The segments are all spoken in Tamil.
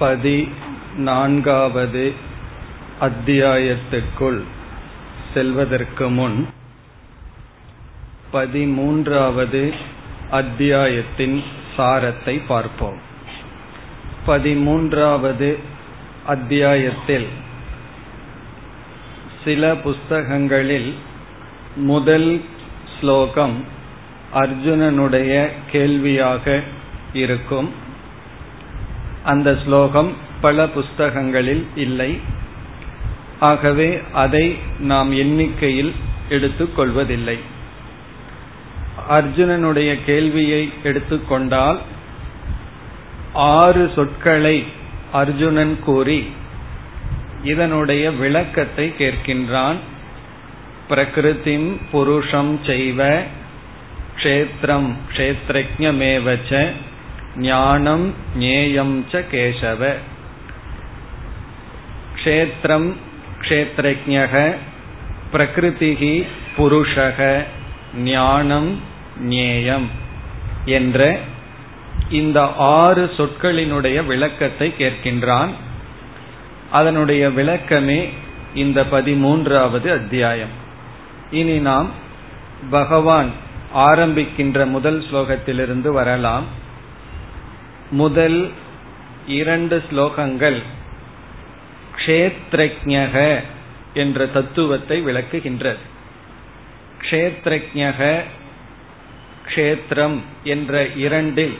14வது அத்தியாயத்திற்குள் செல்வதற்கு முன் 13வது அத்தியாயத்தின் சாரத்தை பார்ப்போம். 13வது அத்தியாயத்தில் சில புஸ்தகங்களில் முதல் ஸ்லோகம் அர்ஜுனனுடைய கேள்வியாக இருக்கும். அந்த ஸ்லோகம் பல புஸ்தகங்களில் இல்லை. ஆகவே அதை நாம் எண்ணிக்கையில் எடுத்துக்கொள்வதில்லை. அர்ஜுனனுடைய கேள்வியை எடுத்துக்கொண்டால் 6 சொற்களை அர்ஜுனன் கூறி இதனுடைய விளக்கத்தை கேட்கின்றான். பிரகிருதிம் புருஷம் செய்வ க்ஷேத்ரம் க்ஷேத்ரஜ்ஞமேவச ஞானம் ஞேயம் ச கேசவ. க்ஷேத்ரம் க்ஷேத்ரஜ்ஞஹ பிரகிருதிஹி புருஷஹ ஞானம் ஞேயம் என்ற இந்த 6 சொற்களினுடைய விளக்கத்தை கேட்கின்றான். அதனுடைய விளக்கமே இந்த 13வது அத்தியாயம். இனி நாம் பகவான் ஆரம்பிக்கின்ற முதல் ஸ்லோகத்திலிருந்து வரலாம். முதல் 2 ஸ்லோகங்கள் க்ஷேத்ரஜ்ஞஹ என்ற தத்துவத்தை விளக்குகின்றது. க்ஷேத்ரஜ்ஞஹ க்ஷேத்ரம் என்ற இரண்டில்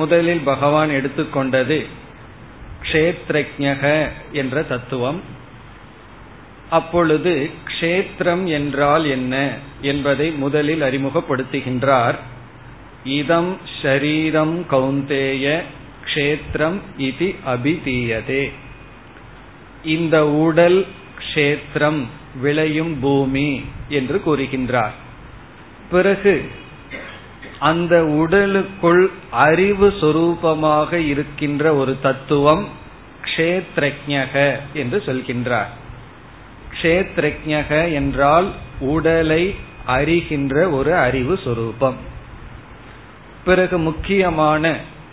முதலில் பகவான் எடுத்துக்கொண்டது க்ஷேத்ரஜ்ஞஹ என்ற தத்துவம். அப்பொழுது க்ஷேத்ரம் என்றால் என்ன என்பதை முதலில் அறிமுகப்படுத்துகின்றார். இதம் ஷரீரம் கௌந்தேய க்ஷேத்ரம் இதி அபிதீயதே. இந்த உடல் க்ஷேத்ரம், விளையும் பூமி என்று கூறுகின்றார். பிறகு அந்த உடலுக்குள் அறிவு சொரூபமாக இருக்கின்ற ஒரு தத்துவம் க்ஷேத்ரஜ்ஞஹ என்று சொல்கின்றார். க்ஷேத்ரஜ்ஞஹ என்றால் உடலை அறிகின்ற ஒரு அறிவு சொரூபம். பிறகு முக்கியமான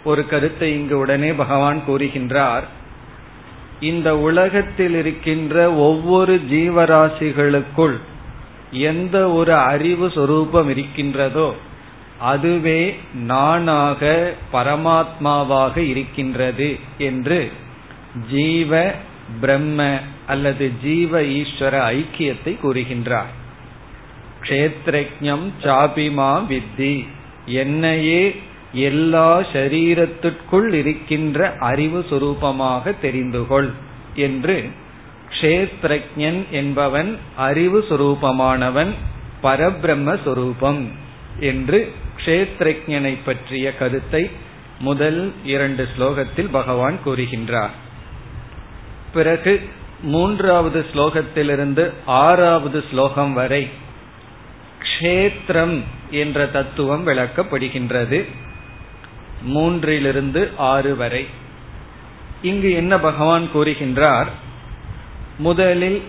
ஒரு கருத்தை இங்கு உடனே பகவான் கூறுகின்றார். இந்த உலகத்தில் இருக்கின்ற ஒவ்வொரு ஜீவராசிகளுக்குள் எந்த ஒரு அறிவு சொரூபம் இருக்கின்றதோ அதுவே நானாக பரமாத்மாவாக இருக்கின்றது என்று ஜீவ பிரம்ம அல்லது ஜீவ ஈஸ்வர ஐக்கியத்தை கூறுகின்றார். க்ஷேத்ரஜ்ஞம் சாபிமா வித்தி, என்னையே எல்லா சரீரத்திற்குள் இருக்கின்ற அறிவு சுரூபமாக தெரிந்துகொள் என்று க்ஷேத்ரஜ்ஞன் என்பவன் அறிவு சுரூபமானவன், பரபிரம்ம சுரூபம் என்று க்ஷேத்ரஜ்ஞனை பற்றிய கருத்தை முதல் 2 ஸ்லோகத்தில் பகவான் கூறுகின்றார். பிறகு 3வது ஸ்லோகத்திலிருந்து 6வது ஸ்லோகம் வரை க்ஷேத்ரம் என்ற தத்துவம் விளக்கப்படுகின்றது. 3லிருந்து 6 வரை இங்கு என்ன பகவான் கூறுகின்றார்? முதலில்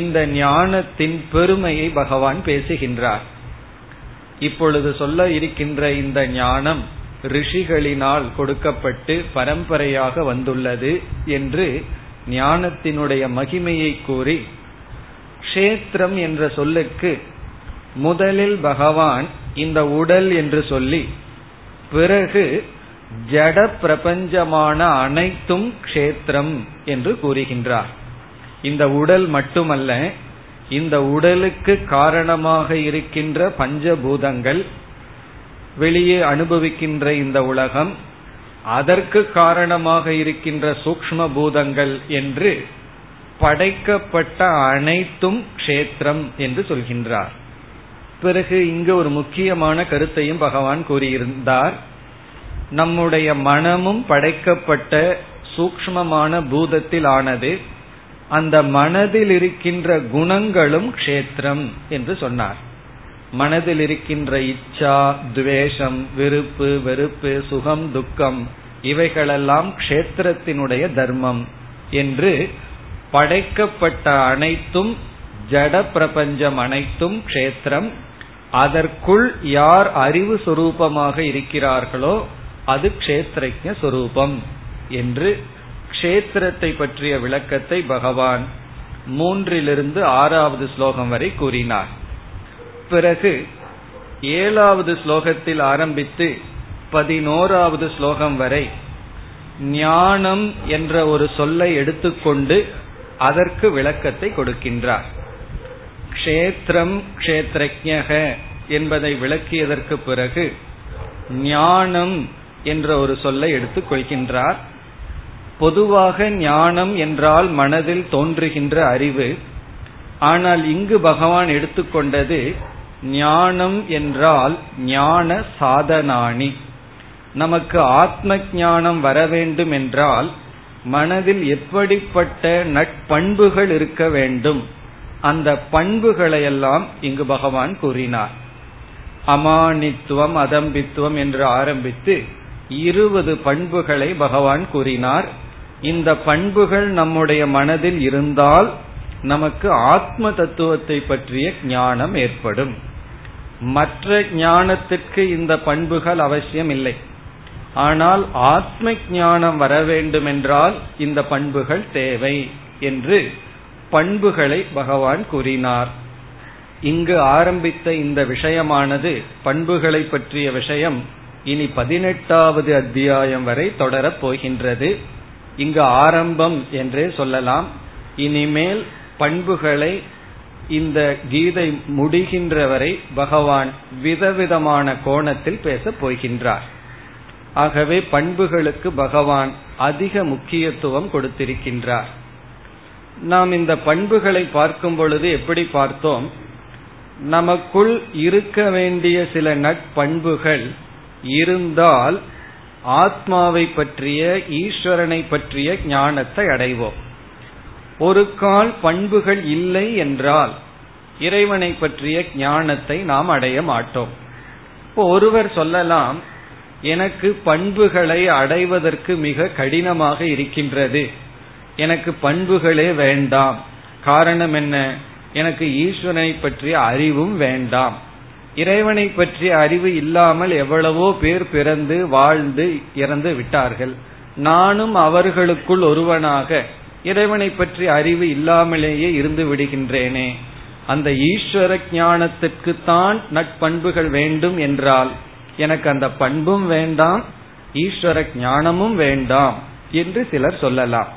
இந்த ஞானத்தின் பெருமையை பகவான் பேசுகின்றார். இப்பொழுது சொல்ல இருக்கின்ற இந்த ஞானம் ரிஷிகளினால் கொடுக்கப்பட்டு பரம்பரையாக வந்துள்ளது என்று ஞானத்தினுடைய மகிமையை கூறி க்ஷேத்ரம் என்ற சொல்லுக்கு முதலில் பகவான் இந்த உடல் என்று சொல்லி பிறகு ஜட பிரபஞ்சமான அனைத்தும் க்ஷேத்ரம் என்று கூறுகின்றார். இந்த உடல் மட்டுமல்ல, இந்த உடலுக்கு காரணமாக இருக்கின்ற பஞ்சபூதங்கள், வெளியே அனுபவிக்கின்ற இந்த உலகம், அதற்கு காரணமாக இருக்கின்ற சூக்ஷ்ம பூதங்கள் என்று படைக்கப்பட்ட அனைத்தும் க்ஷேத்ரம் என்று சொல்கின்றார். பிறகு இங்கு ஒரு முக்கியமான கருத்தையும் பகவான் கூறியிருந்தார். நம்முடைய மனமும் படைக்கப்பட்ட சூக்ஷ்மமான பூதத்தில் ஆனது, அந்த மனதில் இருக்கின்ற குணங்களும் க்ஷேத்ரம் என்று சொன்னார். மனதில் இருக்கின்ற இச்சா, துவேஷம், விருப்பு வெறுப்பு, சுகம் துக்கம் இவைகளெல்லாம் க்ஷேத்திரத்தினுடைய தர்மம் என்று படைக்கப்பட்ட அனைத்தும், ஜட பிரபஞ்சம் அனைத்தும் க்ஷேத்திரம். அதற்குள் யார் அறிவு சுரூபமாக இருக்கிறார்களோ அது க்ஷேத்ரஜ்ஞ சுரூபம் என்று க்ஷேத்திரத்தை பற்றிய விளக்கத்தை பகவான் 3லிருந்து 6வது ஸ்லோகம் வரை கூறினார். பிறகு 7வது ஸ்லோகத்தில் ஆரம்பித்து 11வது ஸ்லோகம் வரை ஞானம் என்ற ஒரு சொல்லை எடுத்துக்கொண்டு அதற்கு விளக்கத்தை கொடுக்கின்றார். க்ஷேத்திரம் க்ஷேத்ரஜ்ஞக என்பதை விளக்கியதற்கு பிறகு ஞானம் என்ற ஒரு சொல்லை எடுத்துக் கொள்கின்றார். பொதுவாக ஞானம் என்றால் மனதில் தோன்றுகின்ற அறிவு. ஆனால் இங்கு பகவான் எடுத்துக்கொண்டது ஞானம் என்றால் ஞான சாதனானி. நமக்கு ஆத்ம ஞானம் வர வேண்டும் என்றால் மனதில் எப்படிப்பட்ட நட்பண்புகள் இருக்க வேண்டும், அந்த பண்புகளையெல்லாம் இங்கு பகவான் கூறினார். அமானித்துவம் அதம்பித்துவம் என்று ஆரம்பித்து 20 பண்புகளை பகவான் கூறினார். இந்த பண்புகள் நம்முடைய மனதில் இருந்தால் நமக்கு ஆத்ம தத்துவத்தை பற்றிய ஞானம் ஏற்படும். மற்ற ஞானத்திற்கு இந்த பண்புகள் அவசியம் இல்லை. ஆனால் ஆத்ம ஞானம் வர வேண்டுமென்றால் இந்த பண்புகள் தேவை என்று பண்புகளை பகவான் கூறினார். இங்கு ஆரம்பித்த இந்த விஷயமானது, பண்புகளை பற்றிய விஷயம், இனி 18வது அத்தியாயம் வரை தொடரப் போகின்றது. இங்கு ஆரம்பம் என்றே சொல்லலாம். இனிமேல் பண்புகளை இந்த கீதை முடிகின்ற வரை பகவான் விதவிதமான கோணத்தில் பேசப் போகின்றார். ஆகவே பண்புகளுக்கு பகவான் அதிக முக்கியத்துவம் கொடுத்திருக்கின்றார். நாம் இந்த பண்புகளை பார்க்கும் பொழுது எப்படி பார்த்தோம், நமக்குள் இருக்க வேண்டிய சில நட்பண்புகள் இருந்தால் ஆத்மாவை பற்றிய ஈஸ்வரனை பற்றிய ஞானத்தை அடைவோம். ஒரு கால் பண்புகள் இல்லை என்றால் இறைவனை பற்றிய ஞானத்தை நாம் அடைய மாட்டோம். இப்போ ஒருவர் சொல்லலாம், எனக்கு பண்புகளை அடைவதற்கு மிக கடினமாக இருக்கின்றது, எனக்கு பண்புகளே வேண்டாம், காரணம் என்ன, எனக்கு ஈஸ்வரனை பற்றிய அறிவும் வேண்டாம், இறைவனை பற்றிய அறிவு இல்லாமல் எவ்வளவோ பேர் பிறந்து வாழ்ந்து இறந்து விட்டார்கள், நானும் அவர்களுக்குள் ஒருவனாக இறைவனை பற்றிய அறிவு இல்லாமலேயே இருந்து விடுகின்றேனே, அந்த ஈஸ்வர ஞானத்திற்குத்தான் நட்பண்புகள் வேண்டும் என்றால் எனக்கு அந்த பண்பும் வேண்டாம் ஈஸ்வர ஞானமும் வேண்டாம் என்று சிலர் சொல்லலாம்.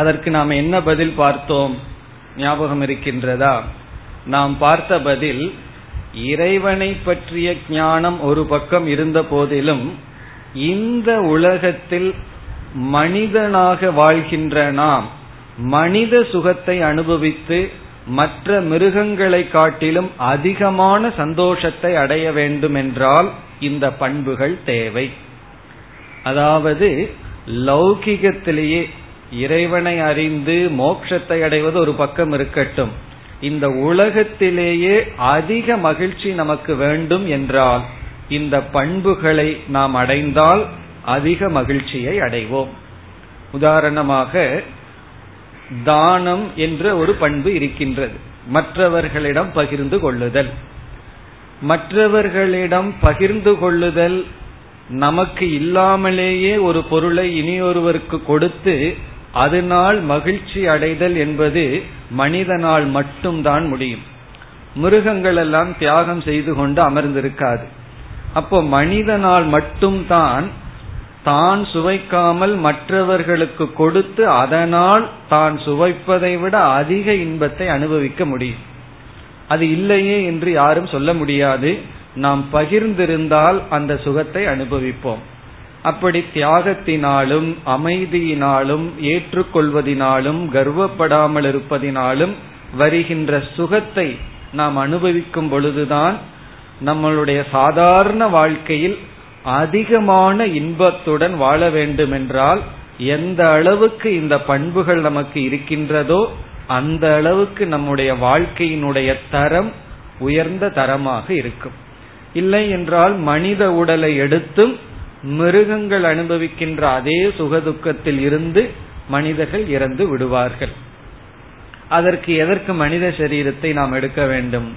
அதற்கு நாம் என்ன பதில் பார்த்தோம், ஞாபகம் இருக்கின்றதா? நாம் பார்த்த பதில், இறைவனை பற்றிய ஞானம் ஒரு பக்கம் இருந்த போதிலும் இந்த உலகத்தில் மனிதனாக வாழ்கின்ற நாம் மனித சுகத்தை அனுபவித்து மற்ற மிருகங்களை காட்டிலும் அதிகமான சந்தோஷத்தை அடைய வேண்டுமென்றால் இந்த பண்புகள் தேவை. அதாவது லௌகிகத்திலேயே இறைவனை அறிந்து மோட்சத்தை அடைவது ஒரு பக்கம் இருக்கட்டும், இந்த உலகத்திலேயே அதிக மகிழ்ச்சி நமக்கு வேண்டும் என்றால் இந்த பண்புகளை நாம் அடைந்தால் அதிக மகிழ்ச்சியை அடைவோம். உதாரணமாக தானம் என்ற ஒரு பண்பு இருக்கின்றது, மற்றவர்களிடம் பகிர்ந்து கொள்ளுதல். மற்றவர்களிடம் பகிர்ந்து கொள்ளுதல், நமக்கு இல்லாமலேயே ஒரு பொருளை இனியொருவருக்கு கொடுத்து அதனால் மகிழ்ச்சி அடைதல் என்பது மனிதனால் மட்டும்தான் முடியும். மிருகங்கள் எல்லாம் தியாகம் செய்து கொண்டு அமர்ந்திருக்காது. அப்போ மனிதனால் மட்டும்தான் தான் சுவைக்காமல் மற்றவர்களுக்கு கொடுத்து அதனால் தான் சுவைப்பதை விட அதிக இன்பத்தை அனுபவிக்க முடியும். அது இல்லையே என்று யாரும் சொல்ல முடியாது. நாம் பகிர்ந்திருந்தால் அந்த சுகத்தை அனுபவிப்போம். அப்படி தியாகத்தினாலும் அமைதியினாலும் ஏற்றுக்கொள்வதினாலும் கர்வப்படாமல் இருப்பதினாலும் வருகின்ற சுகத்தை நாம் அனுபவிக்கும் பொழுதுதான் நம்மளுடைய சாதாரண வாழ்க்கையில் அதிகமான இன்பத்துடன் வாழ வேண்டுமென்றால் எந்த அளவுக்கு இந்த பண்புகள் நமக்கு இருக்கின்றதோ அந்த அளவுக்கு நம்முடைய வாழ்க்கையினுடைய தரம் உயர்ந்த தரமாக இருக்கும். இல்லை என்றால் மனித உடலை எடுத்தும் மிருகங்கள் அனுபவிக்கின்ற அதே சுகதுக்கத்தில் இருந்து மனிதர்கள் இறந்து விடுவார்கள். அதற்கு எதற்கு மனித சரீரத்தை நாம் எடுக்க வேண்டும்?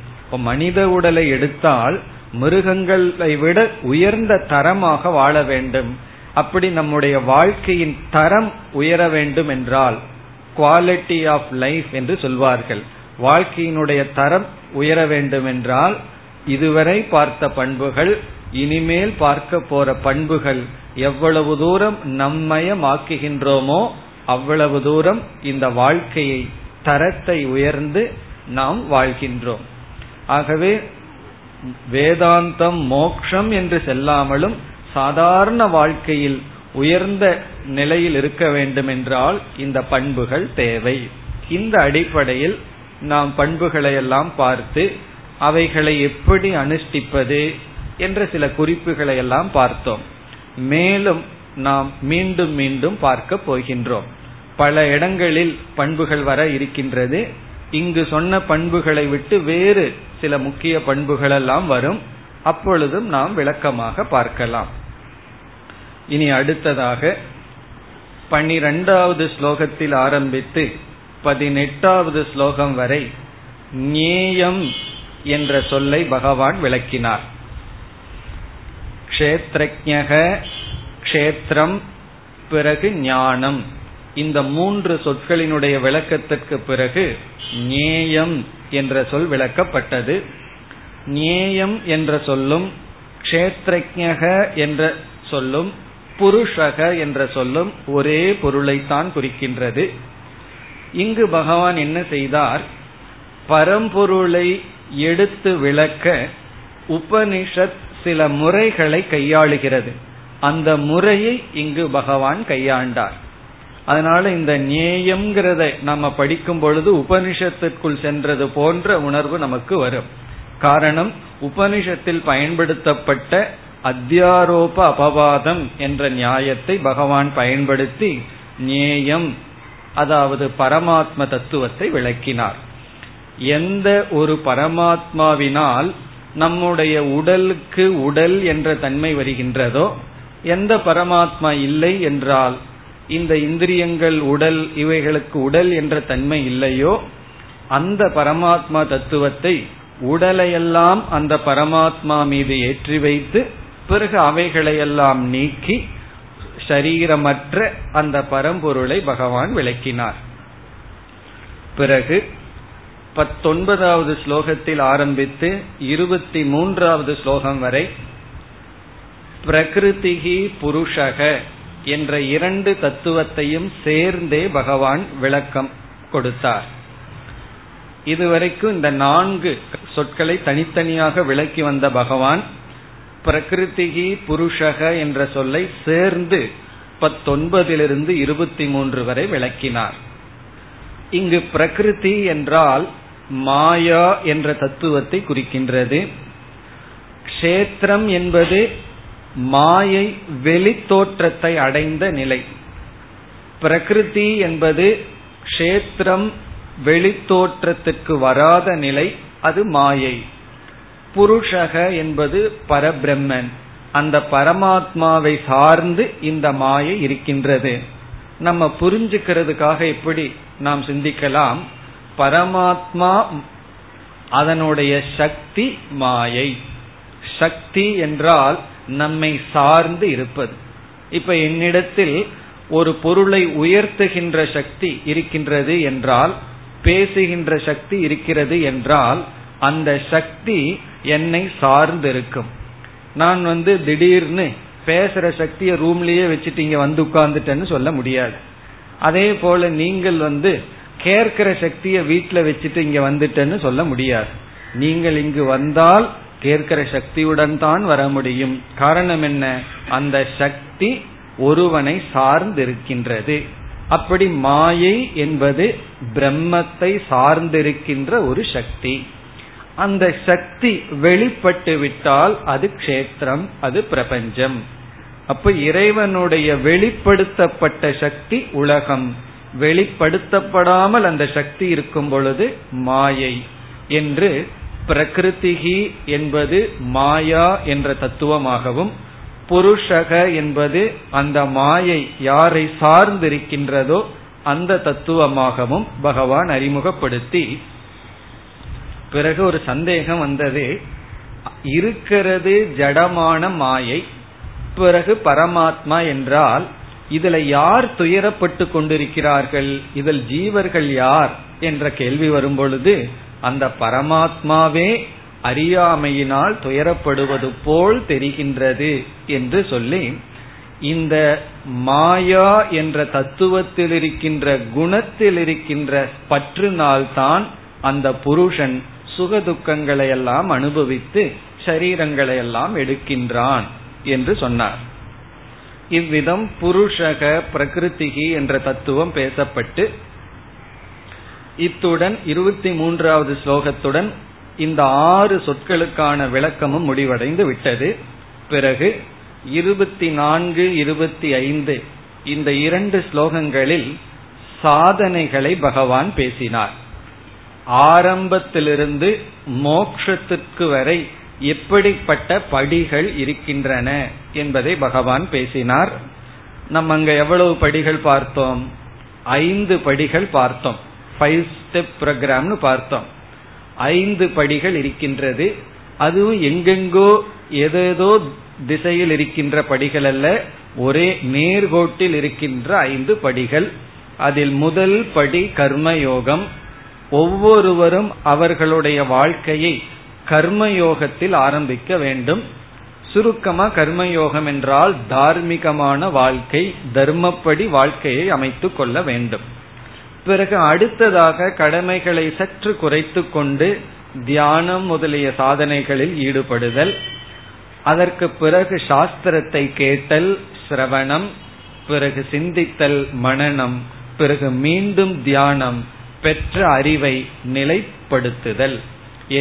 மனித உடலை எடுத்தால் மிருகங்களை விட உயர்ந்த தரமாக வாழ வேண்டும். அப்படி நம்முடைய வாழ்க்கையின் தரம் உயர வேண்டும் என்றால் குவாலிட்டி ஆஃப் லைஃப் என்று சொல்வார்கள். வாழ்க்கையினுடைய தரம் உயர வேண்டும் என்றால் இதுவரை பார்த்த பண்புகள், இனிமேல் பார்க்க போற பண்புகள் எவ்வளவு தூரம் நம்மயமாக்குகின்றோமோ அவ்வளவு தூரம் இந்த வாழ்க்கையை தரத்தை உயர்ந்து நாம் வாழ்கின்றோம். ஆகவே வேதாந்தம் மோக்ஷம் என்று செல்லாமலும் சாதாரண வாழ்க்கையில் உயர்ந்த நிலையில் இருக்க வேண்டும் என்றால் இந்த பண்புகள் தேவை. இந்த அடிப்படையில் நாம் பண்புகளை எல்லாம் பார்த்து அவைகளை எப்படி அனுஷ்டிப்பது என்ற சில குறிப்புகளை எல்லாம் பார்த்தோம். மேலும் நாம் மீண்டும் மீண்டும் பார்க்க போகின்றோம். பல இடங்களில் பண்புகள் வர இருக்கின்றது. இங்கு சொன்ன பண்புகளை விட்டு வேறு சில முக்கிய பண்புகள் எல்லாம் வரும். அப்பொழுதும் நாம் விளக்கமாக பார்க்கலாம். இனி அடுத்ததாக 12வது ஸ்லோகத்தில் ஆரம்பித்து 18வது ஸ்லோகம் வரை ஞேயம் என்ற சொல்லை பகவான் விளக்கினார். க்ஷேத்ரஜ்ஞக, க்ஷேத்ரம், பிறகு ஞானம், இந்த மூன்று சொற்களினுடைய விளக்கத்திற்கு பிறகு ஞேயம் என்ற சொல் விளக்கப்பட்டது. ஞேயம் என்ற சொல்லும் க்ஷேத்ரஜ்ஞக என்ற சொல்லும் புருஷக என்ற சொல்லும் ஒரே பொருளைத்தான் குறிக்கின்றது. இங்கு பகவான் என்ன செய்தார்? பரம்பொருளை எடுத்து விளக்க உபனிஷத் சில முறைகளை கையாளுகிறது. அந்த முறையை இங்கு பகவான் கையாண்டார். அதனால இந்த ஞேயம்ங்கிறத நம்ம படிக்கும் பொழுது உபனிஷத்திற்குள் சென்றது போன்ற உணர்வு நமக்கு வரும். காரணம், உபனிஷத்தில் பயன்படுத்தப்பட்ட அத்தியாரோப அபவாதம் என்ற நியாயத்தை பகவான் பயன்படுத்தி ஞேயம் அதாவது பரமாத்ம தத்துவத்தை விளக்கினார். எந்த ஒரு பரமாத்மாவினால் நம்முடைய உடலுக்கு உடல் என்ற தன்மை வருகின்றதோ, எந்த பரமாத்மா இல்லை என்றால் இந்த இந்திரியங்கள் உடல், இவைகளுக்கு உடல் என்ற தன்மை இல்லையோ, அந்த பரமாத்மா தத்துவத்தை உடலையெல்லாம் அந்த பரமாத்மா மீது ஏற்றி வைத்து பிறகு அவைகளையெல்லாம் நீக்கி சரீரமற்ற அந்த பரம்பொருளை பகவான் விளக்கினார். பிறகு 19வது ஸ்லோகத்தில் ஆரம்பித்து 23வது ஸ்லோகம் வரை பிரகிருதிகி புருஷக என்ற இரண்டு தத்துவத்தையும் சேர்ந்தே பகவான் விளக்கம் கொடுத்தார். இதுவரைக்கும் இந்த 4 சொற்களை தனித்தனியாக விளக்கி வந்த பகவான் பிரகிருதிகி புருஷக என்ற சொல்லை சேர்ந்து 19லிருந்து 23 வரை விளக்கினார். இங்கு பிரகிருதி என்றால் மாயா என்ற தத்துவத்தை குறிக்கின்றது. க்ஷேத்திரம் என்பது மாயை வெளித்தோற்றத்தை அடைந்த நிலை. பிரகிருதி என்பது க்ஷேத்திரம் வெளித்தோற்றத்திற்கு வராத நிலை, அது மாயை. புருஷக என்பது பரபிரம்மன், அந்த பரமாத்மாவை சார்ந்து இந்த மாயை இருக்கின்றது. நம்ம புரிஞ்சுக்கிறதுக்காக எப்படி நாம் சிந்திக்கலாம்? பரமாத்மா அதனுடைய சக்தி மாயை. சக்தி என்றால் நம்மை சார்ந்து இருப்பது. இப்ப என்னிடத்தில் ஒரு பொருளை உயர்த்துகின்ற சக்தி இருக்கின்றது என்றால், பேசுகின்ற சக்தி இருக்கிறது என்றால், அந்த சக்தி என்னை சார்ந்திருக்கும். நான் திடீர்னு பேசுற சக்திய ரூம்லயே வச்சுட்டு இங்க வந்து உட்கார்ந்துட்டேன்னு சொல்ல முடியாது. அதே போல நீங்கள் கேட்கிற சக்திய வீட்டுல வச்சுட்டு இங்க வந்துட்டேன்னு சொல்ல முடியாது. நீங்கள் இங்கு வந்தால் கேட்கிற சக்தியுடன் தான் வர முடியும். காரணம் என்ன? அந்த சக்தி ஒருவனை சார்ந்திருக்கின்றது. அப்படி மாயை என்பது பிரம்மத்தை சார்ந்திருக்கின்ற ஒரு சக்தி. அந்த சக்தி வெளிப்பட்டு விட்டால் அது க்ஷேத்திரம், அது பிரபஞ்சம். அப்ப இறைவனுடைய வெளிப்படுத்தப்பட்ட சக்தி உலகம், வெளிப்படுத்தப்படாமல் அந்த சக்தி இருக்கும் பொழுது மாயை என்று பிரகிருதிகி என்பது மாயா என்ற தத்துவமாகவும், புருஷக என்பது அந்த மாயை யாரை சார்ந்திருக்கின்றதோ அந்த தத்துவமாகவும் பகவான் அறிமுகப்படுத்தி பிறகு ஒரு சந்தேகம் வந்தது. இருக்கிறது ஜடமான மாயை, பிறகு பரமாத்மா என்றால் இதுல யார் துயரப்பட்டு கொண்டிருக்கிறார்கள், இதில் ஜீவர்கள் யார் என்ற கேள்வி வரும் பொழுது அந்த பரமாத்மாவே அறியாமையினால் துயரப்படுவது போல் தெரிகின்றது என்று சொல்லி, இந்த மாயா என்ற தத்துவத்தில் இருக்கின்ற குணத்தில் இருக்கின்ற பற்றினால்தான் அந்த புருஷன் சுகதுக்கங்களை எல்லாம் அனுபவித்து சரீரங்களை எல்லாம் எடுக்கின்றான் என்று சொன்னார். இவ்விதம் புருஷக பிரகிருதிகி என்ற தத்துவம் பேசப்பட்டு இத்துடன் 23வது ஸ்லோகத்துடன் இந்த 6 சொற்களுக்கான விளக்கமும் முடிவடைந்து விட்டது. பிறகு 24, 25 இந்த 2 ஸ்லோகங்களில் சாதனைகளை பகவான் பேசினார். ஆரம்பத்திலிருந்து மோக்ஷத்திற்கு வரை எப்படிப்பட்ட படிகள் இருக்கின்றன என்பதை பகவான் பேசினார். நம்ம அங்க எவ்வளவு படிகள் பார்த்தோம்? 5 படிகள் பார்த்தோம். 5 ஸ்டெப் ப்ரோக்ராம்னு பார்த்தோம். 5 படிகள் இருக்கின்றது. அதுவும் எங்கெங்கோ ஏதேதோ திசையில் இருக்கின்ற படிகள் அல்ல, ஒரே நேர்கோட்டில் இருக்கின்ற 5 படிகள். அதில் முதல் படி கர்மயோகம். ஒவ்வொருவரும் அவர்களுடைய வாழ்க்கையை கர்மயோகத்தில் ஆரம்பிக்க வேண்டும். சுருக்கமா கர்மயோகம் என்றால் தார்மீகமான வாழ்க்கை, தர்மப்படி வாழ்க்கையை அமைத்து கொள்ள வேண்டும். பிறகு அடுத்ததாக கடமைகளை சற்று குறைத்து கொண்டு தியானம் முதலிய சாதனைகளில் ஈடுபடுதல். அதற்கு பிறகு சாஸ்திரத்தை கேட்டல் சிரவணம், பிறகு சிந்தித்தல் மனனம், பிறகு மீண்டும் தியானம், பெற்ற அறிவை நிலைப்படுத்துதல்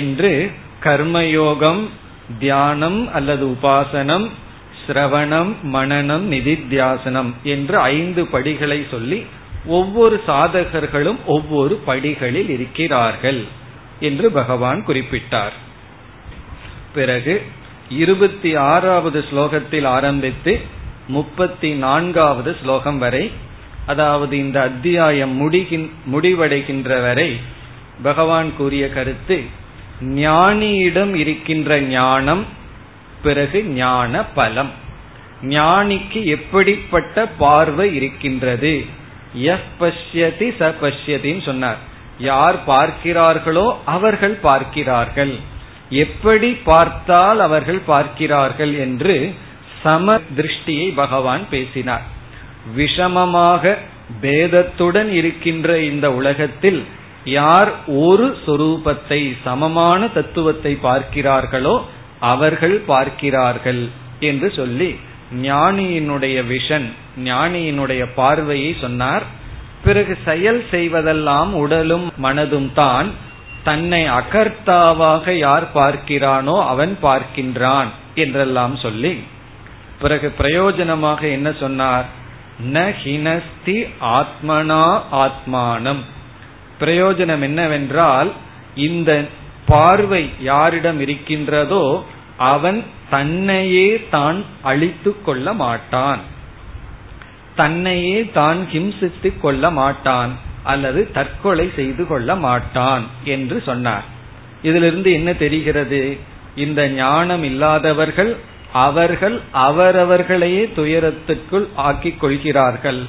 என்று கர்மயோகம், தியானம் அல்லது உபாசனம், சிரவணம், மனனம், நிதித்தியாசனம் என்று 5 படிகளை சொல்லி ஒவ்வொரு சாதகர்களும் ஒவ்வொரு படிகளில் இருக்கிறார்கள் என்று பகவான் குறிப்பிட்டார். பிறகு 26வது ஸ்லோகத்தில் ஆரம்பித்து 34வது ஸ்லோகம் வரை, அதாவது இந்த அத்தியாயம் முடிவடைகின்ற வரை பகவான் கூறிய கருத்து ஞானியிடம் இருக்கின்ற ஞானம், பிறகு ஞான பலம். ஞானிக்கு எப்படிப்பட்ட பார்வை இருக்கின்றது? யஸ் பஷ்யதி ச பஷ்யதின்னு சொன்னார். யார் பார்க்கிறார்களோ அவர்கள் பார்க்கிறார்கள். எப்படி பார்த்தால் அவர்கள் பார்க்கிறார்கள் என்று சம திருஷ்டியை பகவான் பேசினார். விஷமமாக பேதத்துடன் இருக்கின்ற இந்த உலகத்தில் யார் ஒரு சொரூபத்தை, சமமான தத்துவத்தை பார்க்கிறார்களோ அவர்கள் பார்க்கிறார்கள் என்று சொல்லி ஞானியினுடைய விஷன், ஞானியினுடைய பார்வையை சொன்னார். பிறகு செயல் செய்வதெல்லாம் உடலும் மனதும் தான். தன்னை அகர்த்தாவாக யார் பார்க்கிறானோ அவன் பார்க்கின்றான் என்றெல்லாம் சொல்லி, பிறகு பிரயோஜனமாக என்ன சொன்னார்? ந ஹினஸ்தி ஆத்மனா ஆத்மானம். பிரயோஜனம் என்னவென்றால், இந்த பார்வை யாரிடம் இருக்கின்றதோ அவன் தன்னையே தான் அழித்து கொள்ள மாட்டான், தன்னையே தான் ஹிம்சித்து கொள்ள மாட்டான் அல்லது தற்கொலை செய்து கொள்ள மாட்டான் என்று சொன்னார். இதிலிருந்து என்ன தெரிகிறது? இந்த ஞானம் இல்லாதவர்கள் அவர்கள் அவரவர்களையே துயரத்துக்குள் ஆக்கிக் கொள்கிறார்கள்.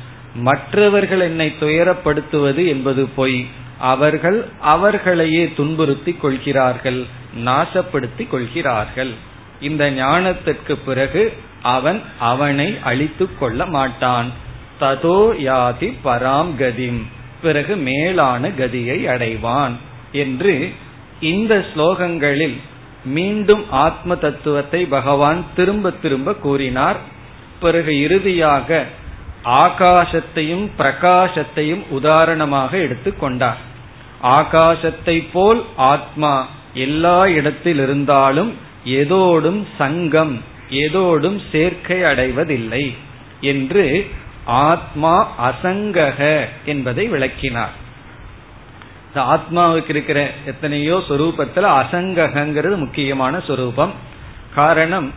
மற்றவர்கள் என்னை துயரப்படுத்துவது என்பது பொய், அவர்கள் அவர்களையே துன்புறுத்தி கொள்கிறார்கள், நாசப்படுத்தி கொள்கிறார்கள். இந்த ஞானத்திற்கு பிறகு அவன் அவனை அழித்து கொள்ள மாட்டான். ததோ யாதி பராம் கதிம், பிறகு மேலான கதியை அடைவான் என்று இந்த ஸ்லோகங்களில் மீண்டும் ஆத்ம தத்துவத்தை பகவான் திரும்ப திரும்ப கூறினார். பிறகு இறுதியாக ஆகாசத்தையும் பிரகாசத்தையும் உதாரணமாக எடுத்துக்கொண்டார். ஆகாசத்தை போல் ஆத்மா எல்லா இடத்தில் இருந்தாலும் எதோடும் சங்கம், எதோடும் சேர்க்கை அடைவதில்லை என்று ஆத்மா அசங்கக என்பதை விளக்கினார். ஆத்மாவுக்கு இருக்கிற எத்தனையோ சொரூபத்துல அசங்ககங்கிறது முக்கியமான சொரூபம். காரணம்,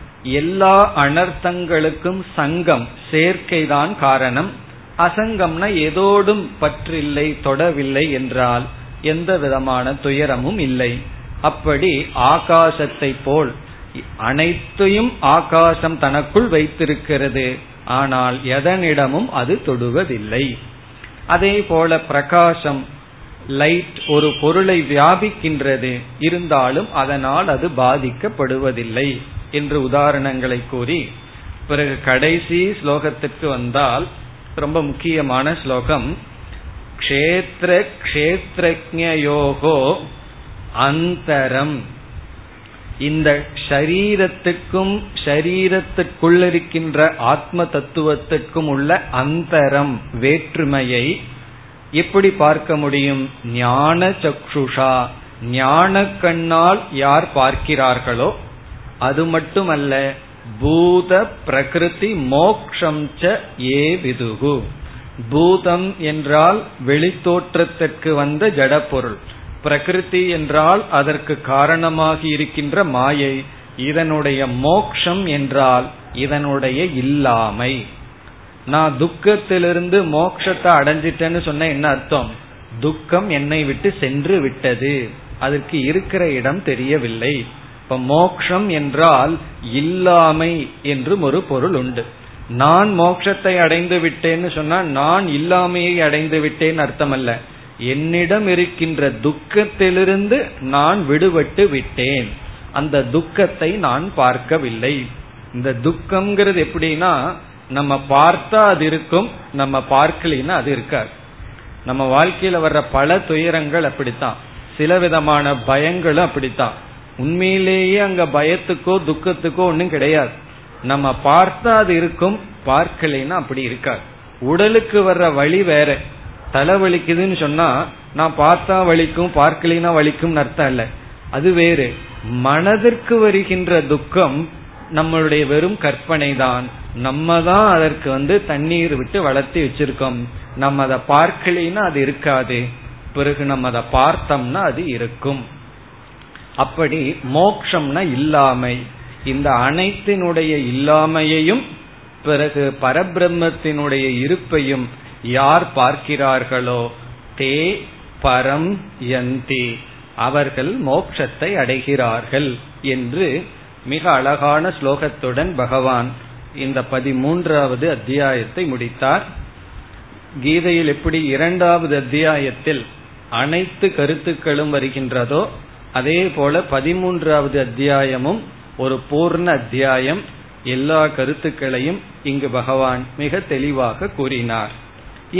எல்லா அனர்த்தங்களுக்கும் சங்கம், சேர்க்கைதான் காரணம். அசங்கம்னா எதோடும் பற்றில்லை, தொடவில்லை என்றால் எந்த விதமான துயரமும் இல்லை. அப்படி ஆகாசத்தை போல் அனைத்தையும் ஆகாசம் தனக்குள் வைத்திருக்கிறது, ஆனால் எதனிடமும் அது தொடுவதில்லை. அதே போல பிரகாசம், லைட், ஒரு பொருளை வியாபிக்கின்றது, இருந்தாலும் அதனால் அது பாதிக்கப்படுவதில்லை என்று உதாரணங்களை கூறி பிறகு கடைசி ஸ்லோகத்திற்கு வந்தால் ரொம்ப முக்கியமான ஸ்லோகம், க்ஷேத்ர க்ஷேத்ரஜ்ஞயோகோ அந்தரம். இந்த ஷரீரத்துக்கும் ஷரீரத்துக்குள்ளிருக்கின்ற ஆத்ம தத்துவத்துக்கும் உள்ள அந்தரம், வேற்றுமையை எப்படி பார்க்க முடியும்? ஞான சக்ஷுஷா, ஞான கண்ணால் யார் பார்க்கிறார்களோ. அது மட்டுமல்ல, பூத பிரகிருதி மோக்ஷம் ச ஏ விதுகு. பூதம் என்றால் வெளித்தோற்றத்திற்கு வந்த ஜடப்பொருள், பிரகிருதி என்றால் அதற்கு காரணமாகி இருக்கின்ற மாயை, இதனுடைய மோக்ஷம் என்றால் இதனுடைய இல்லாமை. நான் துக்கத்திலிருந்து மோட்சத்தை அடைஞ்சிட்டேன்னு சொன்ன என்ன அர்த்தம்? துக்கம் என்னை விட்டு சென்று விட்டது, அதற்கு இருக்கிற இடம் தெரியவில்லை. இப்ப மோக்ஷம் என்றால் இல்லாமை என்றும் ஒரு பொருள் உண்டு. நான் மோட்சத்தை அடைந்து விட்டேன்னு சொன்னா நான் இல்லாமையை அடைந்து விட்டேன்னு அர்த்தம் அல்ல, என்னிடம் இருக்கின்ற துக்கத்திலிருந்து நான் விடுபட்டு விட்டேன், அந்த துக்கத்தை நான் பார்க்கவில்லை. இந்த துக்கம்ங்கிறது எப்படின்னா, நம்ம பார்த்தா அது இருக்கும், நம்ம பார்க்கலின்னா அது இருக்காது. நம்ம வாழ்க்கையில வர்ற பல துயரங்கள் அப்படித்தான், சில விதமான பயங்களும் அப்படித்தான். உண்மையிலேயே அங்க பயத்துக்கோ துக்கத்துக்கோ ஒன்றும் கிடையாது, நம்ம பார்த்தா அது இருக்கும், பார்க்கலைன்னா அப்படி இருக்காது. உடலுக்கு வர்ற வலி வேற, தலை வலிக்குதுன்னு சொன்னா நான் பார்த்தா வலிக்கும் பார்க்கலைன்னா வலிக்கும்னு அர்த்தம் இல்லை, அது வேறு. மனதிற்கு வருகின்ற துக்கம் நம்மளுடைய வெறும் கற்பனை தான், நம்ம தான் அதற்கு தண்ணீர் விட்டு வளர்த்தி வச்சிருக்கோம். நம்ம அதை பார்க்கலைன்னா அது இருக்காது, பிறகு நம்ம அதை பார்த்தோம்னா அது இருக்கும். அப்படி மோக்ஷம்னா இல்லாமை, இந்த அனைத்தினுடைய இல்லாமையையும் பிறகு பரபிரம்மத்தினுடைய இருப்பையும் யார் பார்க்கிறார்களோ தே பரம் யந்தி, அவர்கள் மோட்சத்தை அடைகிறார்கள் என்று மிக அழகான ஸ்லோகத்துடன் பகவான் இந்த 13வது அத்தியாயத்தை முடித்தார். கீதையில் எப்படி 2வது அத்தியாயத்தில் அனைத்து கருத்துக்களும் வருகின்றதோ, அதே போல 13வது அத்தியாயமும் ஒரு பூர்ண அத்தியாயம், எல்லா கருத்துக்களையும் இங்கு பகவான் மிக தெளிவாக கூறினார்.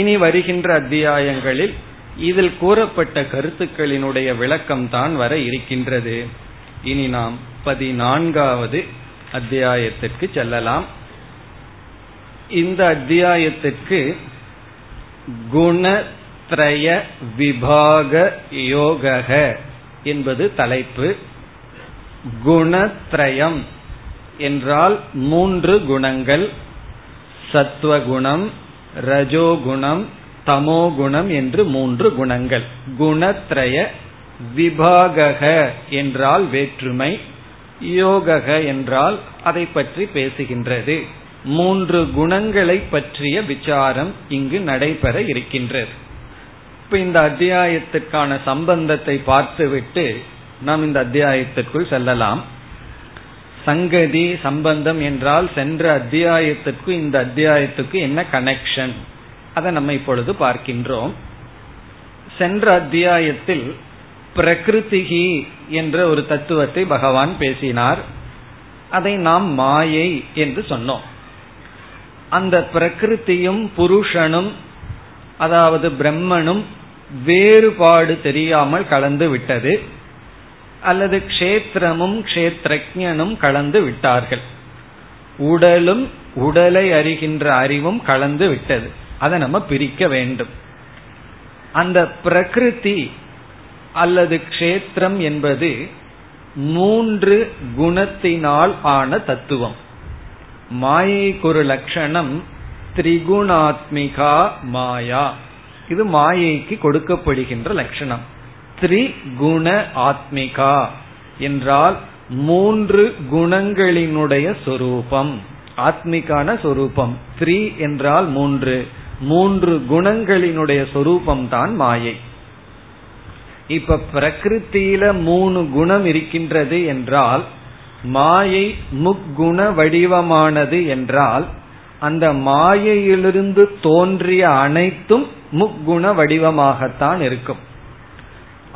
இனி வருகின்ற அத்தியாயங்களில் இதில் கூறப்பட்ட கருத்துக்களினுடைய விளக்கம்தான் வர இருக்கின்றது. இனி நாம் 14வது அத்தியாயத்திற்கு செல்லலாம். இந்த அத்தியாயத்திற்கு குணத்ரய விபாக யோகஹ என்பது தலைப்பு. குணத்ரயம் என்றால் 3 குணங்கள், சத்வகுணம், ரஜோகுணம், தமோகுணம் என்று 3 குணங்கள். குணத்ரய விபாகக என்றால் வேற்றுமை, யோகக என்றால் அதை பற்றி பேசுகின்றது. 3 குணங்களை பற்றிய விசாரம் இங்கு நடைபெற இருக்கின்றது. இப்ப இந்த அத்தியாயத்துக்கான சம்பந்தத்தை பார்த்துவிட்டு நாம் இந்த அத்தியாயத்திற்குள் செல்லலாம். சங்கதி, சம்பந்தம் என்றால் சென்ற அத்தியாயத்திற்கு இந்த அத்தியாயத்துக்கு என்ன கனெக்ஷன், அதை நம்ம இப்பொழுது பார்க்கின்றோம். சென்ற அத்தியாயத்தில் பிரகிருதிகி என்ற ஒரு தத்துவத்தை பகவான் பேசினார், அதை நாம் மாயை என்று சொன்னோம். அந்த பிரகிருதியும் புருஷனும், அதாவது பிரம்மனும் வேறுபாடு தெரியாமல் கலந்து விட்டது, அல்லது க்ஷேத்திரமும் க்ஷேத்ரஜ்ஞனும் கலந்து விட்டார்கள், உடலும் உடலை அறிகின்ற அறிவும் கலந்து விட்டது. அதை நம்ம பிரிக்க வேண்டும். அந்த பிரகிருதி அல்லது க்ஷேத்திரம் என்பது 3 குணத்தினால் ஆன தத்துவம். மாயைக்கு ஒரு லட்சணம் திரிகுணாத்மிகா மாயா, இது மாயைக்கு கொடுக்கப்படுகின்ற லட்சணம். திரிகுண ஆத்மிகா என்றால் 3 குணங்களினுடைய சொரூபம், ஆத்மிகான சொரூபம். த்ரீ என்றால் 3 குணங்களினுடைய சொரூபம் தான் மாயை. இப்ப பிரகிருத்தில 3 குணம் இருக்கின்றது என்றால் மாயை முக்குண வடிவமானது என்றால் அந்த மாயையிலிருந்து தோன்றிய அனைத்தும் முக்குண வடிவமாகத்தான் இருக்கும்.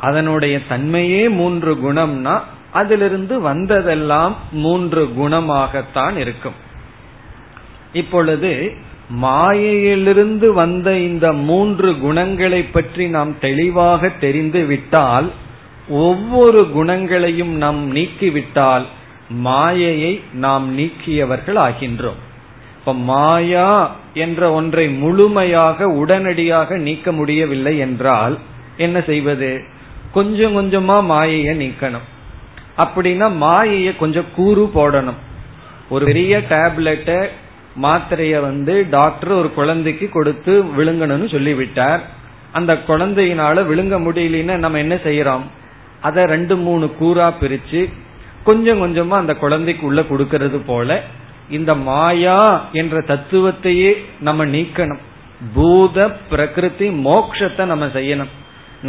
அதனுடைய தன்மையே மூன்று குணம்னா அதிலிருந்து வந்ததெல்லாம் மூன்று குணமாகத்தான் இருக்கும். இப்பொழுது மாயையிலிருந்து வந்த இந்த மூன்று குணங்களை பற்றி நாம் தெளிவாக தெரிந்து விட்டால், ஒவ்வொரு குணங்களையும் நாம் நீக்கிவிட்டால் மாயையை நாம் நீக்கியவர்கள் ஆகின்றோம். இப்ப மாயா என்ற ஒன்றை முழுமையாக உடனடியாக நீக்க முடியவில்லை என்றால் என்ன செய்வது? கொஞ்சம் கொஞ்சமா மாயையை நீக்கணும். அப்படின்னா மாயையை கொஞ்சம் கூறு போடணும். ஒரு பெரிய டேப்லெட்டை மாத்திரைய டாக்டர் ஒரு குழந்தைக்கு கொடுத்து விழுங்கணும்னு சொல்லிவிட்டார். அந்த குழந்தையினால விழுங்க முடியலன்னா நம்ம என்ன செய்யறோம்? அதை ரெண்டு மூணு கூறா பிரிச்சு கொஞ்சம் கொஞ்சமா அந்த குழந்தைக்கு உள்ள கொடுக்கறது போல இந்த மாயா என்ற தத்துவத்தையே நம்ம நீக்கணும். பூத பிரகிருதி மோக்ஷத்தை நம்ம செய்யணும்.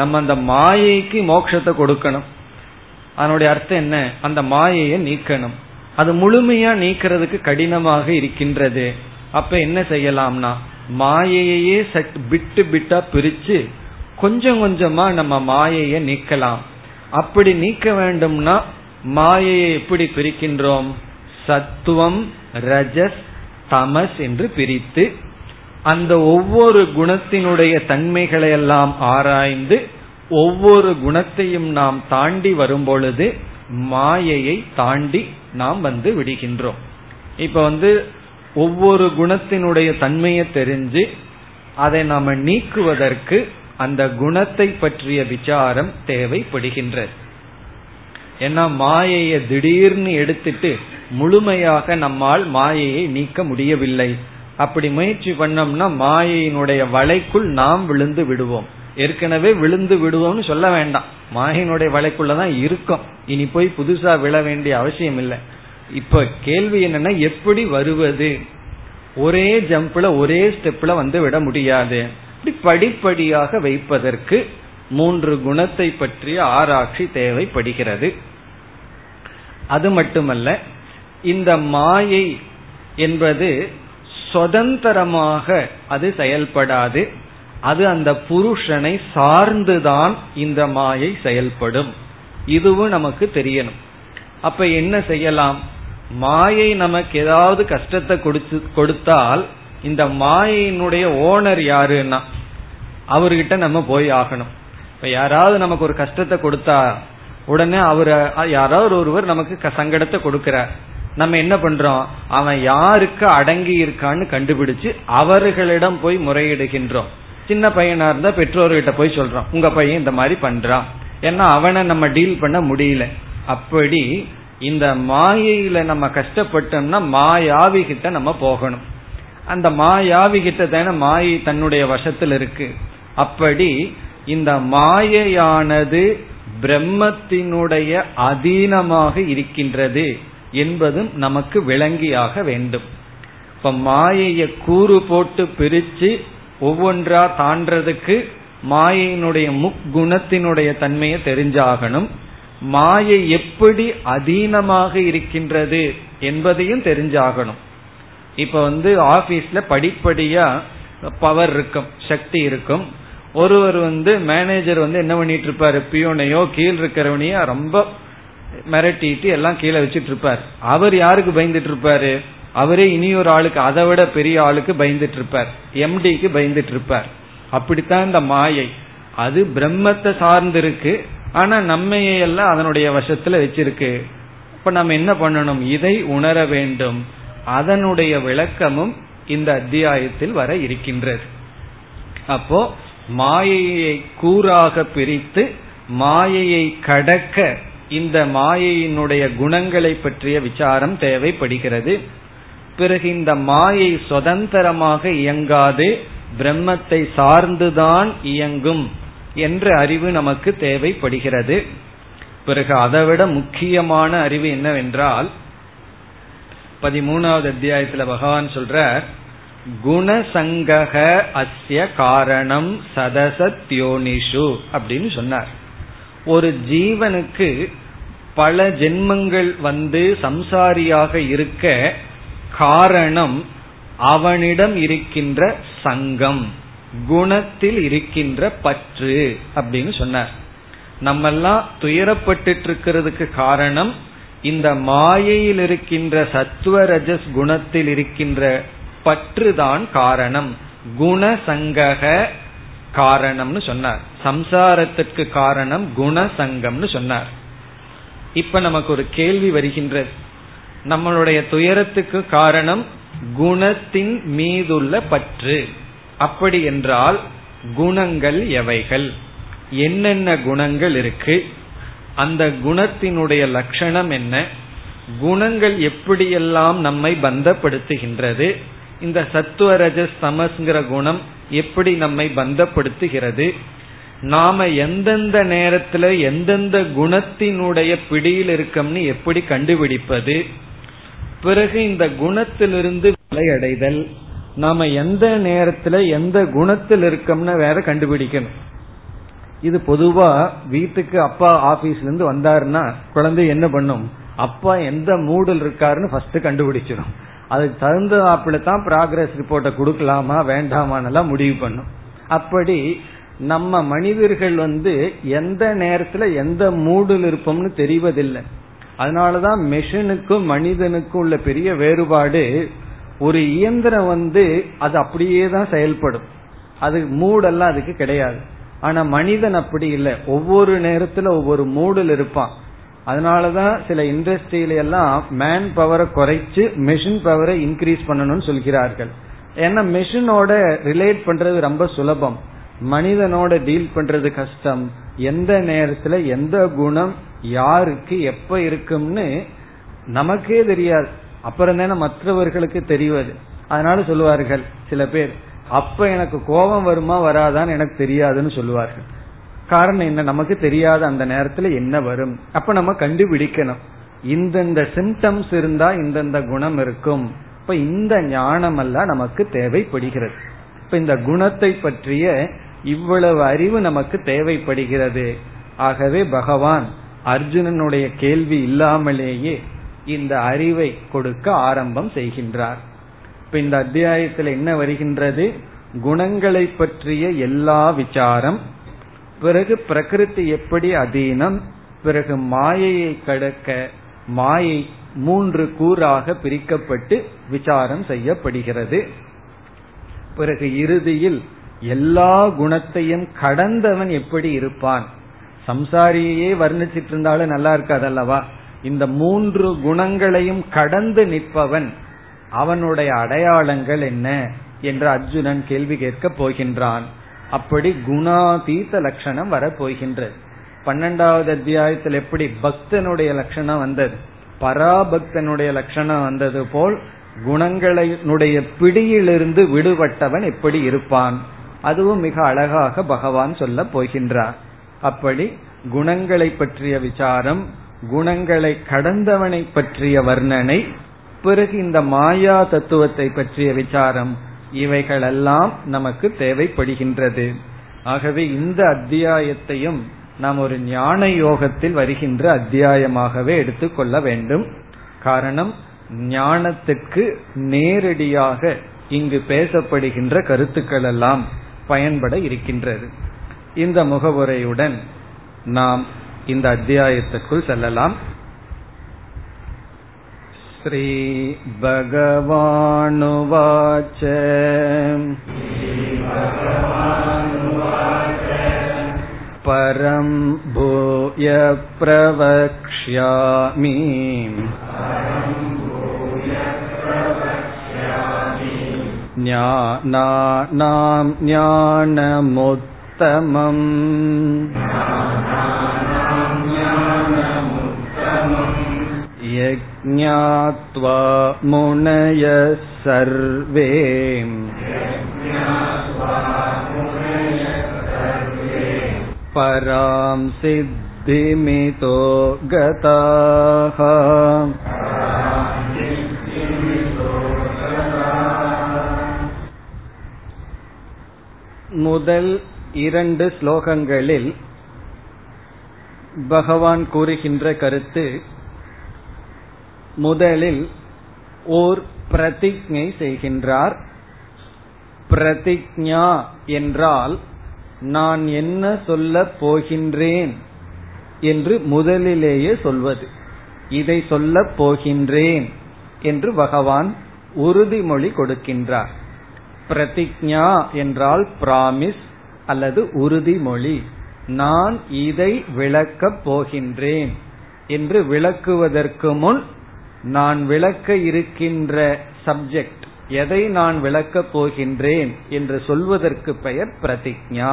நம்ம அந்த மாயைக்கு மோக்ஷத்தை கொடுக்கணும். அதனுடைய அர்த்தம் என்ன? அந்த மாயையை நீக்கணும். அது முழுமையா நீக்கிறதுக்கு கடினமாக இருக்கின்றது. அப்ப என்ன செய்யலாம்னா மாயையே பிட்டு பிட்டா பிரிச்சு கொஞ்சம் கொஞ்சமா நம்ம மாயையை நீக்கலாம். அப்படி நீக்க வேண்டும்னா மாயையை எப்படி பிரிக்கின்றோம்? சத்துவம், ரஜஸ், தமஸ் என்று பிரித்து அந்த ஒவ்வொரு குணத்தினுடைய தன்மைகளை எல்லாம் ஆராய்ந்து ஒவ்வொரு குணத்தையும் நாம் தாண்டி வரும் பொழுது மாயையை தாண்டி நாம் விடுகின்றோம். இப்ப ஒவ்வொரு குணத்தினுடைய தன்மையை தெரிஞ்சு அதை நாம நீக்குவதற்கு அந்த குணத்தை பற்றிய விசாரம் தேவைப்படுகின்றது. ஏன்னா மாயையை திடீர்னு எடுத்துட்டு முழுமையாக நம்மால் மாயையை நீக்க முடியவில்லை. அப்படி முயற்சி பண்ணோம்னா மாயையினுடைய வலைக்குள் நாம் விழுந்து விடுவோம். ஏற்கனவே விழுந்து விடுவோம்னு சொல்ல வேண்டாம், மாயினுடைய வலைக்குள்ளதான் இருக்கும். இனி போய் புதுசா விழ வேண்டிய அவசியம் இல்லை. இப்ப கேள்வி என்னன்னா எப்படி வருவது? ஒரே ஜம்ப்ல ஒரே ஸ்டெப்ல விட முடியாது. இப்படி படிப்படியாக வைப்பதற்கு மூன்று குணத்தை பற்றிய ஆராய்ச்சி தேவைப்படுகிறது. அது மட்டுமல்ல, இந்த மாயை என்பது சுதந்திரமாக அது செயல்படாது. அது அந்த புருஷனை சார்ந்துதான் இந்த மாயை செயல்படும். இதுவும் நமக்கு தெரியணும். அப்ப என்ன செய்யலாம்? மாயை நமக்கு ஏதாவது கஷ்டத்தை கொடுத்தால் இந்த மாயையினுடைய ஓனர் யாருன்னா அவர்கிட்ட நம்ம போய் ஆகணும். இப்ப யாராவது நமக்கு ஒரு கஷ்டத்தை கொடுத்தா உடனே அவர் யாராவது ஒருவர் நமக்கு சங்கடத்தை கொடுக்கிறார். நம்ம என்ன பண்றோம்? அவன் யாருக்கு அடங்கி இருக்கான்னு கண்டுபிடிச்சு அவர்களிடம் போய் முறையிடுகின்றோம். சின்ன பையனா இருந்தா பெற்றோர்கிட்ட போய் சொல்றான், உங்க பையன் இந்த மாதிரி பண்றான், ஏன்னா அவனை நம்ம டீல் பண்ண முடியல. அப்படி இந்த மாயையில நம்ம கஷ்டப்பட்டோம்னா மாயாவி கிட்ட நம்ம போகணும். அந்த மாயாவி கிட்ட தானே மாயை தன்னுடைய வசத்தில் இருக்கு. அப்படி இந்த மாயையானது பிரம்மத்தினுடைய அதீனமாக இருக்கின்றது என்பதும் நமக்கு விளங்கியாக வேண்டும். இப்ப மாயையை கூறு போட்டு பிரிச்சு ஒவ்வொன்றா தாண்டறதுக்கு மாயையினுடைய முக்குணத்தினுடைய தன்மையை தெரிஞ்சாகணும். மாயை எப்படி அதீனமாக இருக்கின்றது என்பதையும் தெரிஞ்சாகணும். இப்ப ஆபீஸ்ல படிப்படியா பவர் இருக்கும், சக்தி இருக்கும். ஒருவர் மேனேஜர் என்ன பண்ணிட்டு இருப்பாரு? பியூனையோ கீழ் இருக்கிறவனையோ ரொம்ப மிரட்டிட்டு எல்லாம் கீழே வச்சிட்டு இருப்பார். அவர் யாருக்கு பயந்துட்டு இருப்பாரு? அவரே இனியொரு ஆளுக்கு, அதை விட பெரிய ஆளுக்கு பயந்துட்டு இருப்பார், எம்டிக்கு பயந்துட்டு இருப்பார். அப்படித்தான் இந்த மாயை. அது பிரம்மத்தை சார்ந்து இருக்கு, ஆனா நம்மையெல்லாம் அதனுடைய வசத்துல வச்சிருக்கு. இப்ப நம்ம என்ன பண்ணணும்? இதை உணர வேண்டும். அதனுடைய விளக்கமும் இந்த அத்தியாயத்தில் வர இருக்கின்றது. அப்போ மாயையை கூறாக பிரித்து மாயையை கடக்க இந்த மாயையினுடைய குணங்களை பற்றிய விசாரம் தேவைப்படுகிறது. பிறகு இந்த மாயை சுதந்திரமாக இயங்காது, பிரம்மத்தை சார்ந்துதான் இயங்கும் என்ற அறிவு நமக்கு தேவைப்படுகிறது. பிறகு அதைவிட முக்கியமான அறிவு என்னவென்றால், 13வது அத்தியாயத்துல பகவான் சொல்றார், குணசங்கக அஸ்ய காரணம் சதசத்யோனிஷு அப்படின்னு சொன்னார். ஒரு ஜீவனுக்கு பல ஜென்மங்கள் வந்து சம்சாரியாக இருக்க காரணம் அவனிடம் இருக்கின்ற சங்கம், குணத்தில் இருக்கின்ற பற்று அப்படின்னு சொன்னார். நம்ம எல்லாம் துயரப்பட்டு இருக்கிறதுக்கு காரணம் இந்த மாயையில் இருக்கின்ற சத்துவரஜஸ் குணத்தில் இருக்கின்ற பற்றுதான் காரணம். குணசங்கக காரணம்னு சொன்னார். சம்சாரத்திற்கு காரணம் குணசங்கம்னு சொன்னார். இப்ப நமக்கு ஒரு கேள்வி வருகின்றது, நம்மளுடைய துயரத்துக்கு காரணம் குணத்தின் மீதுள்ள பற்று. அப்படி என்றால் குணங்கள் எவைகள், என்னென்ன குணங்கள் இருக்கு, அந்த குணத்தினுடைய லட்சணம் என்ன, குணங்கள் எப்படியெல்லாம் நம்மை பந்தப்படுத்துகின்றது, இந்த சத்துவரஜஸ் தமஸ்ங்கிற குணம் எப்படி நம்மை பந்தப்படுத்துகிறது, நாம எந்தெந்த நேரத்துல எந்தெந்த குணத்தினுடைய பிடியில் இருக்கம்னு எப்படி கண்டுபிடிப்பது, பிறகு இந்த குணத்திலிருந்து விளையடைதல், நாம எந்த நேரத்துல எந்த குணத்தில் இருக்கம்னு வேற கண்டுபிடிக்கணும். இது பொதுவா வீட்டுக்கு அப்பா ஆபீஸ்ல இருந்து வந்தாருன்னா குழந்தை என்ன பண்ணும், அப்பா எந்த மூடில் இருக்காருன்னு ஃபர்ஸ்ட் கண்டுபிடிச்சிடும். அதுக்கு தகுந்த அப்படித்தான் ப்ராக்ரஸ் ரிப்போர்ட்டை கொடுக்கலாமா வேண்டாமான்லாம் முடிவு பண்ணும். அப்படி நம்ம மனிதர்கள் வந்து எந்த நேரத்துல எந்த மூடில் இருப்போம்னு தெரிவதில்லை. அதனாலதான் மெஷினுக்கும் மனிதனுக்கும் உள்ள பெரிய வேறுபாடு, ஒரு இயந்திரம் வந்து அது அப்படியே தான் செயல்படும், அது மூடெல்லாம் அதுக்கு கிடையாது. ஆனா மனிதன் அப்படி இல்லை, ஒவ்வொரு நேரத்துல ஒவ்வொரு மூடில் இருப்பான். அதனாலதான் சில இண்டஸ்ட்ரியில எல்லாம் மேன் பவரை குறைச்சு மெஷின் பவரை இன்க்ரீஸ் பண்ணணும்னு சொல்கிறார்கள். ஏன்னா மெஷினோட ரிலேட் பண்றது ரொம்ப சுலபம், மனிதனோட டீல் பண்றது கஷ்டம். எந்த நேரத்துல எந்த குணம் யாருக்கு எப்ப இருக்கும்னு நமக்கே தெரியாது, அப்புறம் தானே மற்றவர்களுக்கு தெரிவது. அதனால சொல்லுவார்கள் சில பேர், அப்ப எனக்கு கோபம் வருமா வராதான்னு எனக்கு தெரியாதுன்னு சொல்லுவார்கள். காரணம் என்ன, நமக்கு தெரியாத அந்த நேரத்துல என்ன வரும், அப்ப நம்ம கண்டுபிடிக்கணும். இந்தந்த சிம்டம்ஸ் இருந்தா இந்தந்த குணம் இருக்கும். இப்ப இந்த ஞானம் எல்லாம் நமக்கு தேவைப்படுகிறது. இப்ப இந்த குணத்தை பற்றிய இவ்வளவு அறிவு நமக்கு தேவைப்படுகிறது. ஆகவே பகவான் அர்ஜுனனுடைய கேள்வி இல்லாமலேயே இந்த அறிவை கொடுக்க ஆரம்பம் செய்கின்றார். இப்ப இந்த அத்தியாயத்தில் என்ன வருகின்றது, குணங்களை பற்றிய எல்லா விசாரம், பிறகு பிரகிருதி எப்படி அதீனம், பிறகு மாயையை கடக்க மாயை மூன்று கூறாக பிரிக்கப்பட்டு விசாரம் செய்யப்படுகிறது. பிறகு இறுதியில் எல்லா குணத்தையும் கடந்தவன் எப்படி இருப்பான், சம்சாரியையே வர்ணிச்சிட்டு இருந்தாலும் நல்லா இருக்காதல்லவா, இந்த மூன்று குணங்களையும் கடந்து நிற்பவன் அவனுடைய அடையாளங்கள் என்ன என்று அர்ஜுனன் கேள்வி கேட்க போகின்றான். அப்படி குணாதீத லட்சணம் வரப்போகின்றது. 12வது அத்தியாயத்தில் எப்படி பக்தனுடைய லட்சணம் வந்தது, பராபக்தனுடைய லட்சணம் வந்தது போல் குணங்களுடைய பிடியிலிருந்து விடுபட்டவன் எப்படி இருப்பான், அதுவும் மிக அழகாக பகவான் சொல்ல போகின்றார். அப்படி குணங்களை பற்றிய விசாரம், குணங்களை கடந்தவனை பற்றிய வர்ணனை, பிறகு இந்த மாயா தத்துவத்தை பற்றிய விசாரம், இவைகளெல்லாம் நமக்கு தேவைப்படுகின்றது. ஆகவே இந்த அத்தியாயத்தையும் நாம் ஒரு ஞான யோகத்தில் வருகின்ற அத்தியாயமாகவே எடுத்துக்கொள்ள வேண்டும். காரணம் ஞானத்திற்கு நேரடியாக இங்கு பேசப்படுகின்ற கருத்துக்கள் எல்லாம் பயன்பட இருக்கின்றது. இந்த முகவுரையுடன் நாம் இந்த அத்தியாயத்திற்குள் செல்லலாம். ஸ்ரீ பகவானுவாச பரம் பூய ப்ரவக்ஷ்யாமி ஞானானாம் ஞானமுத்தமம் யஜ்ஞாத்வா முனயः சர்வே பராம் சித்திமிதோ கதாஹ. முதல் 2 ஸ்லோகங்களில் பகவான் கூறுகின்ற கருத்து, முதலில் ஓர் பிரதிஜ்ஞை செய்கின்றார். பிரதிஜ்ஞா என்றால் நான் என்ன சொல்ல போகின்றேன் என்று முதலிலேயே சொல்வது. இதை சொல்ல போகின்றேன் என்று பகவான் உறுதிமொழி கொடுக்கின்றார். பிரதிஜ்ஞா என்றால் பிராமிஸ் அல்லது உறுதிமொழி. நான் இதை விளக்கப் போகின்றேன் என்று விளக்குவதற்கு முன் நான் விளக்க இருக்கின்ற சப்ஜெக்ட், எதை நான் விளக்கப் போகின்றேன் என்று சொல்வதற்கு பெயர் பிரதிஜ்ஞா.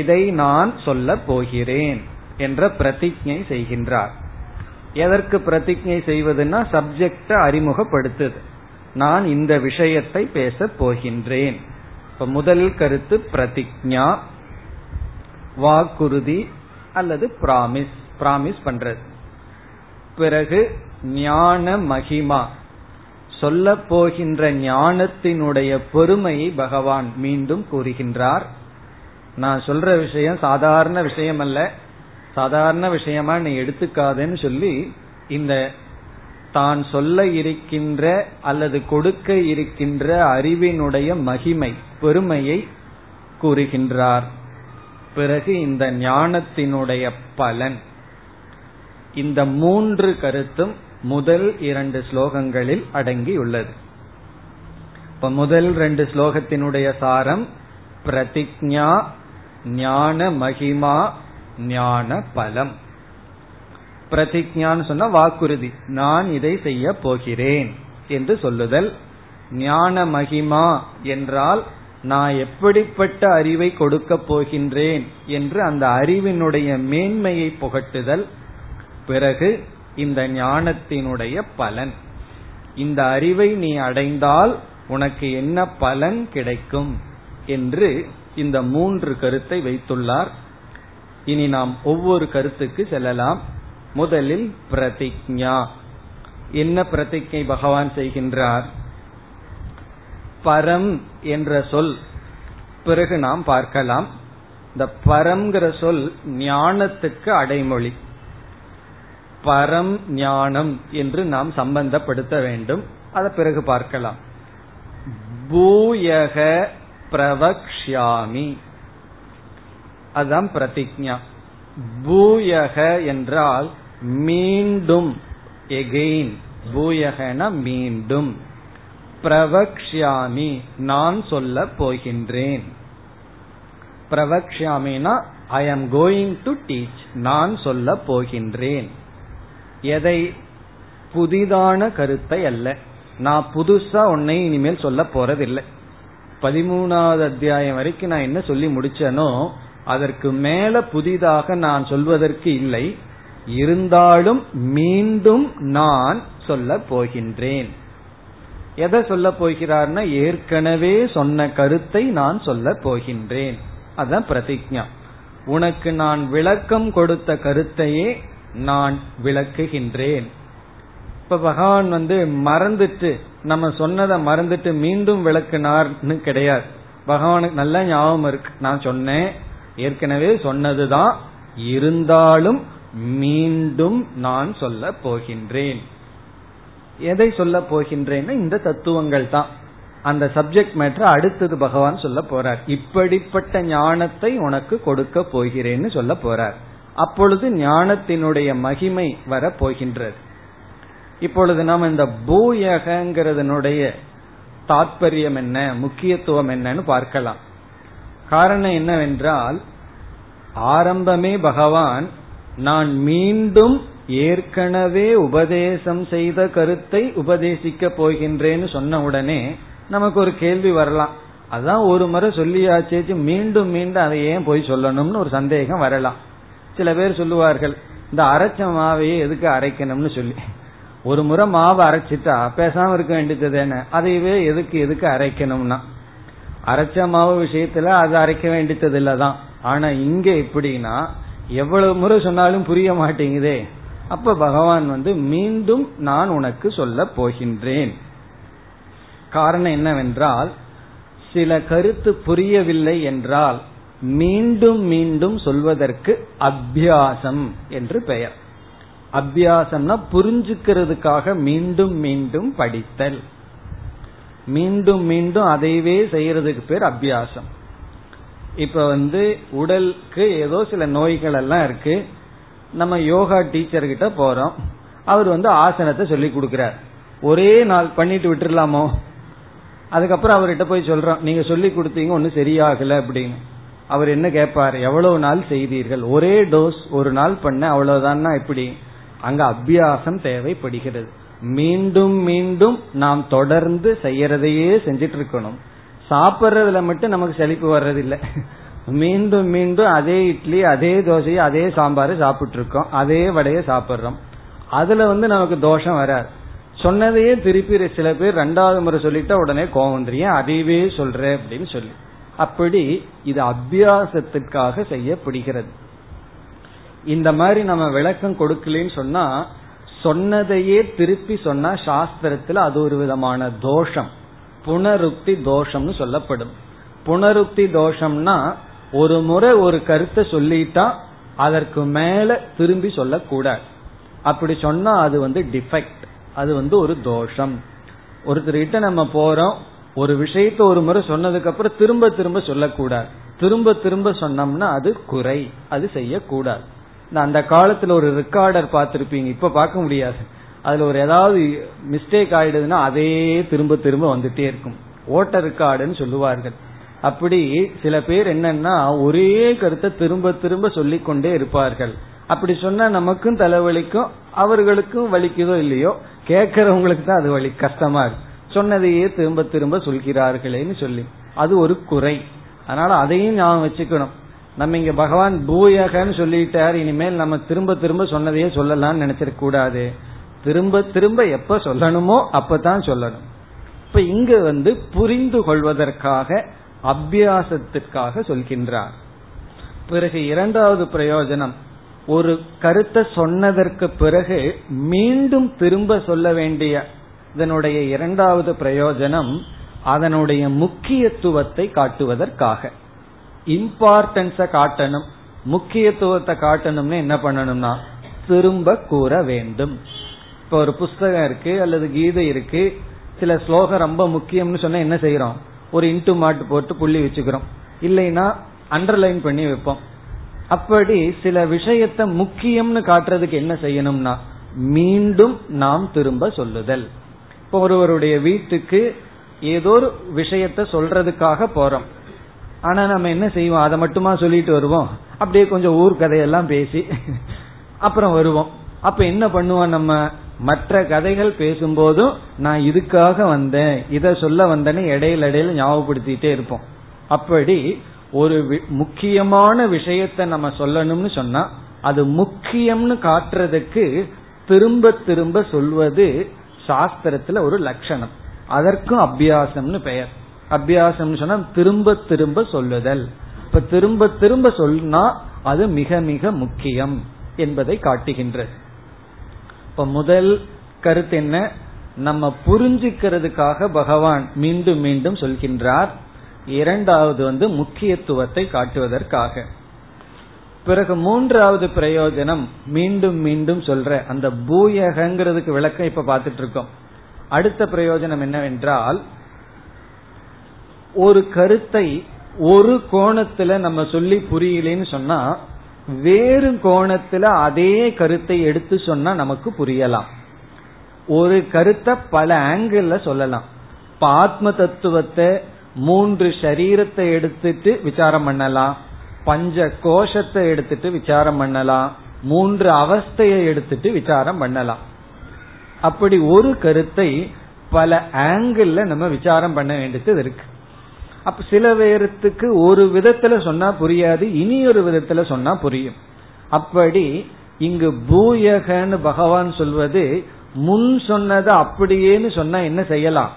இதை நான் சொல்ல போகிறேன் என்ற பிரதிஜ்ஞை செய்கின்றார். எதற்கு பிரதிஜ்ஞை செய்வதுன்னா சப்ஜெக்டை அறிமுகப்படுத்துது. நான் இந்த விஷயத்தை பேசப் போகின்றேன். இப்ப முதல் கருத்து பிரதிஜ்ஞா, வாக்குறுதி அல்லது பிராமிஸ், பிராமிஸ் பண்றது. பிறகு ஞான மகிமா, சொல்ல போகின்ற ஞானத்தினுடைய பெருமையை பகவான் மீண்டும் கூறுகின்றார். நான் சொல்ற விஷயம் சாதாரண விஷயம் அல்ல, சாதாரண விஷயமா நீ எடுத்துக்காதேன்னு சொல்லி இந்த தான் சொல்ல இருக்கின்ற அல்லது கொடுக்க இருக்கின்ற அறிவினுடைய மகிமை, பெருமையை கூறுகின்றார். பிறகு இந்த ஞானத்தினுடைய பலன். இந்த மூன்று கருத்தும் முதல் இரண்டு ஸ்லோகங்களில் அடங்கியுள்ளது. இப்ப முதல் ரெண்டு ஸ்லோகத்தினுடைய சாரம் பிரதிஜ்ஞா, ஞான மகிமா, ஞான பலம். பிரதிஜ்ஞான்னு சொன்னா வாக்குறுதி, நான் இதை செய்ய போகிறேன் என்று சொல்லுதல். ஞான மகிமா என்றால் நான் எப்படிப்பட்ட அறிவை கொடுக்க போகின்றேன் என்று அந்த அறிவினுடைய மேன்மையை புகட்டுதல். பிறகு இந்த ஞானத்தினுடைய பலன், இந்த அறிவை நீ அடைந்தால் உனக்கு என்ன பலன் கிடைக்கும் என்று இந்த மூன்று கருத்தை வைத்துள்ளார். இனி நாம் ஒவ்வொரு கருத்துக்கு செல்லலாம். முதலில் பிரதிஜ்ஞா. என்ன பிரதிஜ்ஞை பகவான் செய்கின்றார்? பரம் என்ற சொல் பிறகு நாம் பார்க்கலாம். இந்த பரம்ங்கிற சொல் ஞானத்துக்கு அடைமொழி. பரம் ஞானம் என்று நாம் சம்பந்தப்படுத்த வேண்டும், அதை பிறகு பார்க்கலாம். பூயக பிரவக்ஷ்யாமி, அதுதான் பிரதிஜ்ஞா. பூயக என்றால் மீண்டும், எகெயின். பூயகன மீண்டும், பிரவக்ஷ்யாமி நான் சொல்ல போகின்றேன். பிரவக்ஷ்யாமினா ஐ ஆம் கோயிங் டு டீச், நான் சொல்ல போகின்றேன். எதை? புதிதான கருத்தை அல்ல, நான் புதுசா உன்னை இனிமேல் சொல்ல போறதில்லை. 13வது அத்தியாயம் வரைக்கும் நான் என்ன சொல்லி முடிச்சேனோ அதற்கு மேல புதிதாக நான் சொல்வதற்கு இல்லை. இருந்தாலும் மீண்டும் நான் சொல்ல போகின்றேன். எதை சொல்ல போகிறார்னா ஏற்கனவே சொன்ன கருத்தை நான் சொல்ல போகின்றேன். அதான் பிரதிஜ்ஞா. உனக்கு நான் விளக்கம் கொடுத்த கருத்தையே நான் விளக்குகின்றேன். இப்ப பகவான் மறந்துட்டு, நம்ம சொன்னதை மறந்துட்டு மீண்டும் விளக்குனார்னு கிடையாது. பகவானுக்கு நல்ல ஞாபகம் இருக்கு, நான் சொன்னேன், ஏற்கனவே சொன்னதுதான், இருந்தாலும் மீண்டும் நான் சொல்ல போகின்றேன். எதை சொல்ல போகின்றேன்னா இந்த தத்துவங்கள் தான் அந்த சப்ஜெக்ட் மேட்டர். அடுத்தது பகவான் சொல்ல போறார், இப்படிப்பட்ட ஞானத்தை உனக்கு கொடுக்க போகிறேன்னு சொல்ல போறார். அப்பொழுது ஞானத்தினுடைய மகிமை வர போகின்றது. இப்பொழுது நாம் இந்த பூயகங்கிறதனுடைய தாற்பயம் என்ன, முக்கியத்துவம் என்னன்னு பார்க்கலாம். காரணம் என்னவென்றால், ஆரம்பமே பகவான் நான் மீண்டும் ஏற்கனவே உபதேசம் செய்த கருத்தை உபதேசிக்க போகின்றேன்னு சொன்ன உடனே நமக்கு ஒரு கேள்வி வரலாம். அதான் ஒரு முறை சொல்லியாச்சேச்சு, மீண்டும் மீண்டும் அதை ஏன் போய் சொல்லணும்னு ஒரு சந்தேகம் வரலாம். சில பேர் சொல்லுவார்கள், இந்த அரைச்ச மாவையே எதுக்கு அரைக்கணும்னு சொல்லி. ஒரு முறை மாவை அரைச்சிட்டா பேசாம இருக்க வேண்டியது என்ன, அதையவே எதுக்கு அரைக்கணும்னா. அரைச்ச மாவு விஷயத்துல அது அரைக்க வேண்டியது இல்லதான். ஆனா இங்க எப்படின்னா, எவ்வளவு முறை சொன்னாலும் புரிய மாட்டேங்குதே. அப்ப பகவான் மீண்டும் நான் உனக்கு சொல்ல போகின்றேன். காரணம் என்னவென்றால், சில கருத்து புரியவில்லை என்றால் மீண்டும் மீண்டும் சொல்வதற்கு அபியாசம் என்று பெயர். அபியாசம்னா புரிஞ்சுக்கிறதுக்காக மீண்டும் மீண்டும் படித்தல், மீண்டும் மீண்டும் அதைவே செய்யறதுக்கு பேர் அபியாசம். இப்ப உடலுக்கு ஏதோ சில நோய்கள் எல்லாம் இருக்கு, நம்ம யோகா டீச்சர் கிட்ட போறோம், அவர் ஆசனத்தை சொல்லி கொடுக்கிறார். ஒரே நாள் பண்ணிட்டு விட்டுலாமோ? அதுக்கப்புறம் அவர்கிட்ட போய் சொல்றோம், நீங்க சொல்லி கொடுத்தீங்க ஒன்னும் சரியாகல அப்படின்னு. அவர் என்ன கேட்பார்? எவ்வளவு நாள் செய்தீர்கள்? ஒரே டோஸ் ஒரு நாள் பண்ண அவ்வளவுதான். எப்படி? அங்க அபியாசம் தேவைப்படுகிறது. மீண்டும் மீண்டும் நாம் தொடர்ந்து செய்யறதையே செஞ்சிட்டு இருக்கணும். சாப்பிட்றதுல மட்டும் நமக்கு செழிப்பு வர்றது இல்லை, மீண்டும் மீண்டும் அதே இட்லி அதே தோசையை அதே சாம்பார் சாப்பிட்டு இருக்கோம், அதே வடையை சாப்பிட்றோம், அதுல நமக்கு தோஷம் வராது. சொன்னதையே திருப்பி சில பேர் ரெண்டாவது முறை சொல்லிட்டா உடனே கோவம் வந்துடும், அதைவே சொல்ற அப்படின்னு சொல்லி. அப்படி இது அபியாசத்திற்காக செய்யப்படுகிறது. இந்த மாதிரி நம்ம விளக்கம் கொடுக்கலன்னு சொன்னா, சொன்னதையே திருப்பி சொன்னா சாஸ்திரத்துல அது ஒரு விதமான தோஷம், புனருக்தி தோஷம்னு சொல்லப்படும். புனருக்தி தோஷம்னா ஒரு முறை ஒரு கருத்தை சொல்லிட்டா அதற்கு மேல திரும்பி சொல்லக்கூடாது. அப்படி சொன்னா அது டிஃபெக்ட், அது ஒரு தோஷம். ஒருத்தர்கிட்ட நம்ம போறோம், ஒரு விஷயத்த ஒரு முறை சொன்னதுக்கு அப்புறம் திரும்ப திரும்ப சொல்லக்கூடாது. திரும்ப திரும்ப சொன்னோம்னா அது குறை, அது செய்யக்கூடாது. அந்த காலத்துல ஒரு ரெக்கார்டர் பார்த்திருப்பீங்க, இப்ப பார்க்க முடியாது. அதுல ஒரு ஏதாவது மிஸ்டேக் ஆயிடுதுன்னா அதே திரும்ப திரும்ப வந்துட்டே இருக்கும், ஓட்ட ரெக்கார்டுன்னு சொல்லுவார்கள். அப்படி சில பேர் என்னன்னா ஒரே கருத்தை திரும்ப திரும்ப சொல்லிக்கொண்டே இருப்பார்கள். அப்படி சொன்னா நமக்கும் தலைவலிக்கும், அவர்களுக்கும் வலிக்குதோ இல்லையோ, கேட்கறவங்களுக்கு தான் அது வலி, கஷ்டமா இருக்கு. சொன்னதையே திரும்ப திரும்ப சொல்கிறார்களேன்னு சொல்லி அது ஒரு குறை. அதனால அதையும் நாம் வச்சுக்கணும். நம்ம இங்க பகவான் பூயகன்னு சொல்லிட்டார், இனிமேல் நம்ம திரும்ப திரும்ப சொன்னதையே சொல்லலாம்னு நினைச்சிருக்க கூடாது. திரும்ப திரும்ப எப்ப சொல்லணுமோ அப்பதான் சொல்லணும். இப்ப இங்க புரிந்து கொள்வதற்காக அபியாசத்திற்காக சொல்கின்றார். பிறகு இரண்டாவது பிரயோஜனம், ஒரு கருத்தை சொன்னதற்கு பிறகு மீண்டும் திரும்ப சொல்ல வேண்டிய இதனுடைய இரண்டாவது பிரயோஜனம் அதனுடைய முக்கியத்துவத்தை காட்டுவதற்காக. இம்பார்ட்டன்ஸ காட்டணும், முக்கியத்துவத்தை காட்டணும்னு என்ன பண்ணணும்னா திரும்ப கூற வேண்டும். இப்ப ஒரு புஸ்தகம் இருக்கு அல்லது கீதை இருக்கு, சில ஸ்லோகம் ரொம்ப முக்கியம்னு சொன்னா என்ன செய்யறோம்? ஒரு இன்டு மார்க் போட்டு புள்ளி வச்சுக்கிறோம், இல்லைன்னா அண்டர்லைன் பண்ணி வைப்போம். அப்படி சில விஷயத்த முக்கியம்னு காட்டுறதுக்கு என்ன செய்யணும்னா மீண்டும் நாம் திரும்ப சொல்லுதல். இப்போ ஒருவருடைய வீட்டுக்கு ஏதோ ஒரு விஷயத்த சொல்றதுக்காக போறோம், ஆனா நம்ம என்ன செய்வோம்? அதை மட்டுமா சொல்லிட்டு வருவோம், அப்படியே கொஞ்சம் ஊர் கதையெல்லாம் பேசி அப்புறம் வருவோம். அப்ப என்ன பண்ணுவோம்? நம்ம மற்ற கதைகள் பேசும்போதும் நான் இதுக்காக வந்தேன், இதை சொல்ல வந்தேன்னு இடையில இடையில ஞாபகப்படுத்திட்டே இருப்போம். அப்படி ஒரு முக்கியமான விஷயத்த நம்ம சொல்லணும்னு சொன்னா அது முக்கியம்னு காட்டுறதுக்கு திரும்ப திரும்ப சொல்வது சாஸ்திரத்துல ஒரு லட்சணம். அதற்கும் அபியாசம்னு பெயர். அபியாசம்னு சொன்னா திரும்ப திரும்ப சொல்லுதல். இப்ப திரும்ப திரும்ப சொன்னா அது மிக மிக முக்கியம் என்பதை காட்டுகின்றது. இப்ப முதல் கருத்து என்ன? நம்ம புரிஞ்சுக்கிறதுக்காக பகவான் மீண்டும் மீண்டும் சொல்கின்றார். இரண்டாவது முக்கியத்துவத்தை காட்டுவதற்காக. பிறகு மூன்றாவது பிரயோஜனம் மீண்டும் மீண்டும் சொல்ற அந்த பூயகங்கிறதுக்கு விளக்கம் இப்ப பார்த்துட்டு இருக்கோம். அடுத்த பிரயோஜனம் என்னவென்றால், ஒரு கருத்தை ஒரு கோணத்துல நம்ம சொல்லி புரியலன்னு சொன்னா வேறு கோணத்துல அதே கருத்தை எடுத்து சொன்னா நமக்கு புரியலாம். ஒரு கருத்தை பல ஆங்கிள் சொல்லலாம். இப்ப ஆத்ம தத்துவத்தை மூன்று சரீரத்தை எடுத்துட்டு விசாரம் பண்ணலாம், பஞ்ச கோஷத்தை எடுத்துட்டு விசாரம் பண்ணலாம், மூன்று அவஸ்தையை எடுத்துட்டு விசாரம் பண்ணலாம். அப்படி ஒரு கருத்தை பல ஆங்கிள் நம்ம விசாரம் பண்ண வேண்டியது இருக்கு. அப்ப சில பேருக்கு ஒரு விதத்துல சொன்னா புரியாது, இனி ஒரு விதத்துல சொன்னா புரியும். அப்படி இங்கு பூயகன்னு பகவான் சொல்வது முன் சொன்னது அப்படியேன்னு சொன்னா என்ன செய்யலாம்?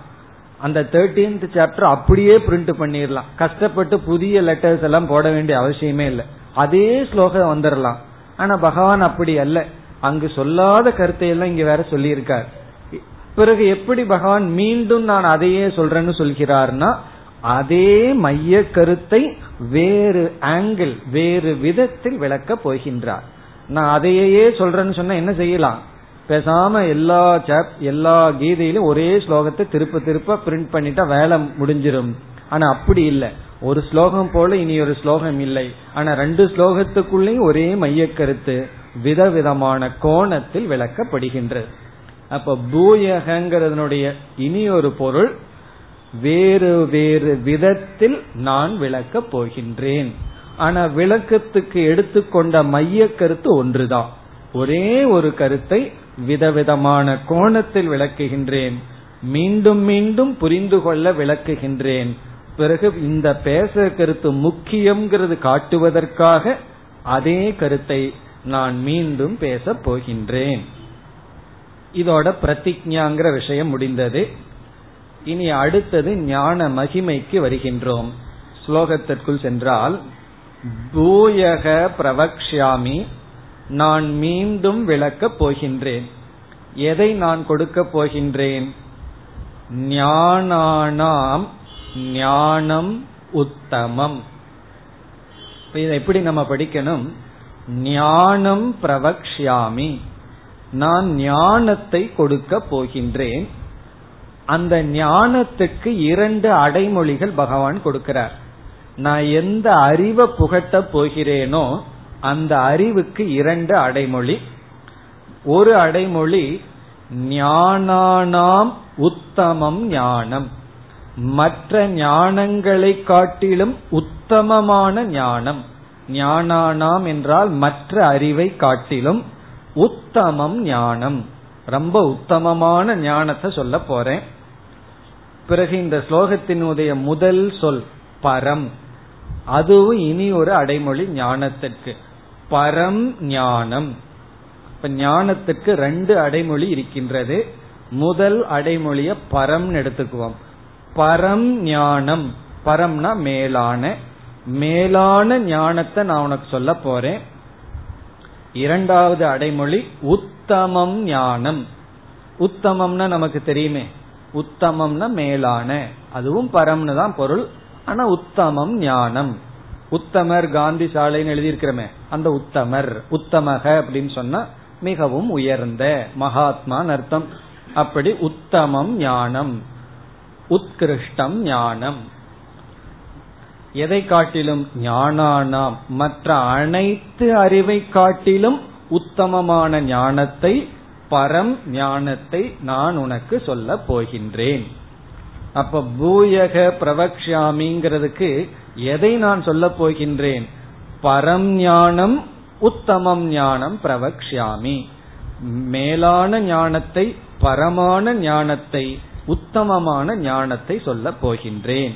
அந்த 13th சாப்டர் அப்படியே பிரிண்ட் பண்ணிடலாம், கஷ்டப்பட்டு புதிய லெட்டர்ஸ் எல்லாம் போட வேண்டிய அவசியமே இல்லை, அதே ஸ்லோகம் வந்துடலாம். ஆனா பகவான் அப்படி அல்ல, அங்கு சொல்லாத கருத்தையெல்லாம் இங்க வேற சொல்லியிருக்கார். பிறகு எப்படி பகவான் மீண்டும் நான் அதையே சொல்றேன்னு சொல்கிறார்னா அதே மைய கருத்தை வேறு ஆங்கிள், வேறு விதத்தில் விளக்க போகின்றார். நான் அதையே சொல்றேன்னு சொன்னா என்ன செய்யலாம்? பேசாம எல்லா கீதையிலும் ஒரே ஸ்லோகத்தை திருப்ப திருப்ப பிரிண்ட் பண்ணிட்டா வேலை முடிஞ்சிடும். ஆனா அப்படி இல்லை, ஒரு ஸ்லோகம் போல இனி ஒரு ஸ்லோகம் இல்லை, ஆனா ரெண்டு ஸ்லோகத்துக்குள்ளேயும் ஒரே மைய கருத்து விதவிதமான கோணத்தில் விளக்கப்படுகின்றது. அப்ப பூயகங்கிறதனுடைய இனி ஒரு பொருள், வேறு வேறு விதத்தில் நான் விளக்க போகின்றேன். ஆனா விளக்கத்துக்கு எடுத்துக்கொண்ட மைய கருத்து ஒன்றுதான், ஒரே ஒரு கருத்தை விதவிதமான கோணத்தில் விளக்குகின்றேன், மீண்டும் மீண்டும் புரிந்து கொள்ள விளக்குகின்றேன். பிறகு இந்த பேச கருத்து முக்கியம்ங்கிறது காட்டுவதற்காக அதே கருத்தை நான் மீண்டும் பேச போகின்றேன். இதோட பிரதிஜ்ஞாங்கிற விஷயம் முடிந்தது. இனி அடுத்தது ஞான மகிமைக்கு வருகின்றோம். ஸ்லோகத்திற்குள் சென்றால், பூயக பிரவக்ஷ்யாமி, நான் மீண்டும் விளக்கப் போகின்றேன். எதை நான் கொடுக்கப் போகின்றேன்? ஞானானாம் ஞானம் உத்தமம். இதை எப்படி நம்ம படிக்கணும்? ஞானம் பிரவக்ஷ்யாமி, நான் ஞானத்தை கொடுக்க போகின்றேன். அந்த ஞானத்துக்கு இரண்டு அடைமொழிகள் பகவான் கொடுக்கிறார். நான் எந்த அறிவை புகட்ட போகிறேனோ அந்த அறிவுக்கு இரண்டு அடைமொழி. ஒரு அடைமொழி ஞானானாம் உத்தமம் ஞானம், மற்ற ஞானங்களை காட்டிலும் உத்தமமான ஞானம். ஞானானாம் என்றால் மற்ற அறிவை காட்டிலும், உத்தமம் ஞானம் ரொம்ப உத்தமமான ஞானத்தை சொல்ல போறேன். பிறகு இந்த ஸ்லோகத்தினுடைய முதல் சொல் பரம், அதுவும் இனி ஒரு அடைமொழி ஞானத்திற்கு, பரம் ஞானம். இப்ப ஞானத்திற்கு ரெண்டு அடைமொழி இருக்கின்றது. முதல் அடைமொழிய பரம்னு எடுத்துக்குவோம். பரம் ஞானம், பரம்னா மேலான, மேலான ஞானத்தை நான் உனக்கு சொல்ல போறேன். இரண்டாவது அடைமொழி உத்தமம் ஞானம். உத்தமம்னா நமக்கு தெரியுமே, உத்தமம்னா மேலான, அதுவும் பரம்னு தான் பொருள். ஆனா உத்தமம் ஞானம், உத்தமர் காந்தி சாலைன்னு எழுதியிருக்கிறமே அந்த உத்தமர், உத்தமக அப்படின்னு சொன்னா மிகவும் உயர்ந்த மகாத்மான்னு அர்த்தம். அப்படி உத்தமம் ஞானம், உத்கிருஷ்டம் ஞானம். எதை காட்டிலும்? ஞானானாம், மற்ற அனைத்து அறிவை காட்டிலும் உத்தமமான ஞானத்தை, பரம் ஞானத்தை நான் உனக்கு சொல்ல போகின்றேன். அப்ப பூயக பிரவக்ஷாமிங்கிறதுக்கு எதை நான் சொல்ல போகின்றேன்? பரம் ஞானம் உத்தமம் ஞானம் பிரவக்ஷாமி, மேலான ஞானத்தை, பரமான ஞானத்தை, உத்தமமான ஞானத்தை சொல்ல போகின்றேன்.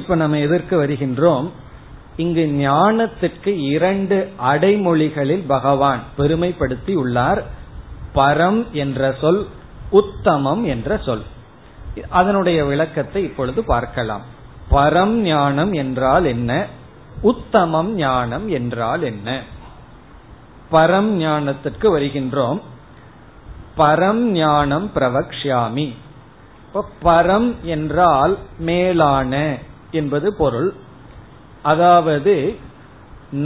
இப்ப நம்ம எதற்கு வருகின்றோம்? இங்கு ஞானத்திற்கு இரண்டு அடைமொழிகளில் பகவான் பெருமைப்படுத்தி உள்ளார். பரம் என்ற சொல், உத்தமம் என்ற சொல். அதனுடைய விளக்கத்தை இப்பொழுது பார்க்கலாம். பரம் ஞானம் என்றால் என்ன, உத்தமம் ஞானம் என்றால் என்ன? பரம் ஞானத்திற்கு வருகின்றோம். பரம் ஞானம் பிரவக்ஷ்யாமி. பரம் என்றால் மேலான என்பது பொருள். அதாவது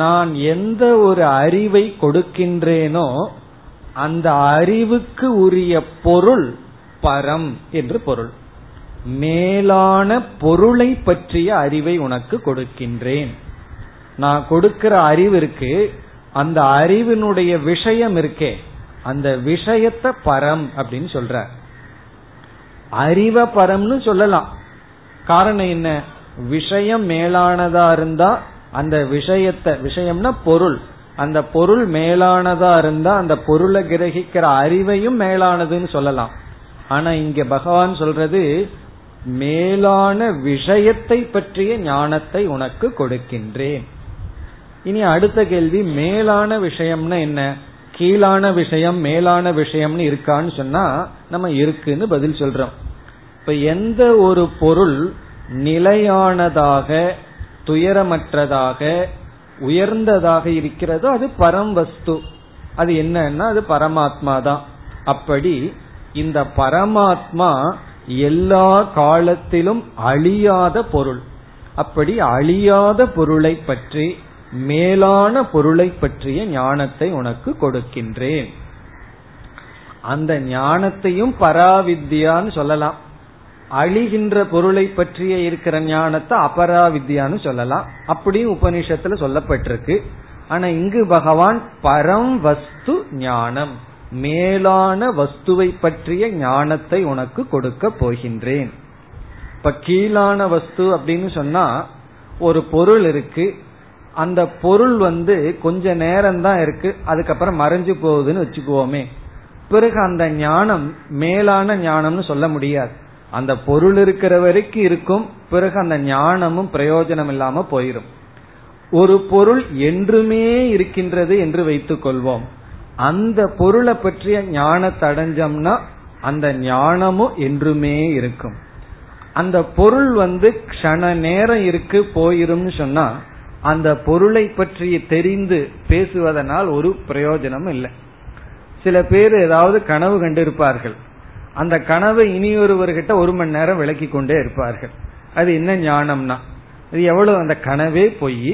நான் எந்த ஒரு அறிவை கொடுக்கின்றேனோ அந்த அறிவுக்கு உரிய பொருள் பரம் என்று பொருள். மேலான பொருளை பற்றிய அறிவை உனக்கு கொடுக்கின்றேன். நான் கொடுக்கிற அறிவிற்கு அந்த அறிவினுடைய விஷயம் இருக்கே, அந்த விஷயத்தை பரம் அப்படின்னு சொல்ற. அறிவ பரம்னு சொல்லலாம். காரணம் என்ன? விஷயம் மேலானதா இருந்தா அந்த விஷயத்தை, விஷயம்னா பொருள், அந்த பொருள் மேலானதா இருந்தா அந்த பொருளை கிரகிக்கிற அறிவையும் மேலானதுன்னு சொல்லலாம். ஆனா இங்க பகவான் சொல்றது மேலான விஷயத்தை பற்றிய ஞானத்தை உனக்கு கொடுக்கின்றேன். இனி அடுத்த கேள்வி, மேலான விஷயம்னா என்ன? கீழான விஷயம் மேலான விஷயம்னு இருக்கான்னு சொன்னா நம்ம இருக்குன்னு பதில் சொல்றோம். இப்ப எந்த ஒரு பொருள் நிலையானதாக, துயரமற்றதாக, உயர்ந்ததாக இருக்கிறதோ அது பரம் வஸ்து. அது என்னன்னா அது பரமாத்மா தான். அப்படி இந்த பரமாத்மா எல்லா காலத்திலும் அழியாத பொருள். அப்படி அழியாத பொருளை பற்றி மேலான பொருளை பற்றிய ஞானத்தை உனக்கு கொடுக்கின்றேன். அந்த ஞானத்தையும் பராவித்யான்னு சொல்லலாம், அழிகின்ற பொருளை பற்றிய இருக்கிற ஞானத்தை அபராவித்யான்னு சொல்லலாம். அப்படியும் உபனிஷத்துல சொல்லப்பட்டிருக்கு. ஆனா இங்கு பகவான் பரம் வஸ்து ஞானம், மேலான வஸ்துவை பற்றிய ஞானத்தை உனக்கு கொடுக்க போகின்றேன். இப்ப கீழான வஸ்து அப்படின்னு சொன்னா ஒரு பொருள் இருக்கு, அந்த பொருள் கொஞ்ச நேரம் தான் இருக்கு, அதுக்கப்புறம் மறைஞ்சு போகுதுன்னு வச்சுக்குவோமே, பிறகு அந்த ஞானம் மேலான ஞானம்னு சொல்ல முடியாது. அந்த பொருள் இருக்கிற வரைக்கும் இருக்கும், பிறகு அந்த ஞானமும் பிரயோஜனம் இல்லாம போயிடும். ஒரு பொருள் என்றுமே இருக்கின்றது என்று வைத்துக் கொள்வோம், அந்த பொருளை பற்றிய ஞானத்தை அடைஞ்சோம்னா அந்த ஞானமும் என்றுமே இருக்கும். அந்த பொருள் க்ஷண நேரம் இருக்கு போயிரும்னு சொன்னா அந்த பொருளை பற்றி தெரிந்து பேசுவதனால் ஒரு பிரயோஜனம் இல்லை. சில பேர் ஏதாவது கனவு கண்டிருப்பார்கள், அந்த கனவை இனியொருவர்கிட்ட ஒரு மணி நேரம் விளக்கி கொண்டே இருப்பார்கள். அது என்ன ஞானம்னா, அது எவ்வளவு அந்த கனவே பொய்,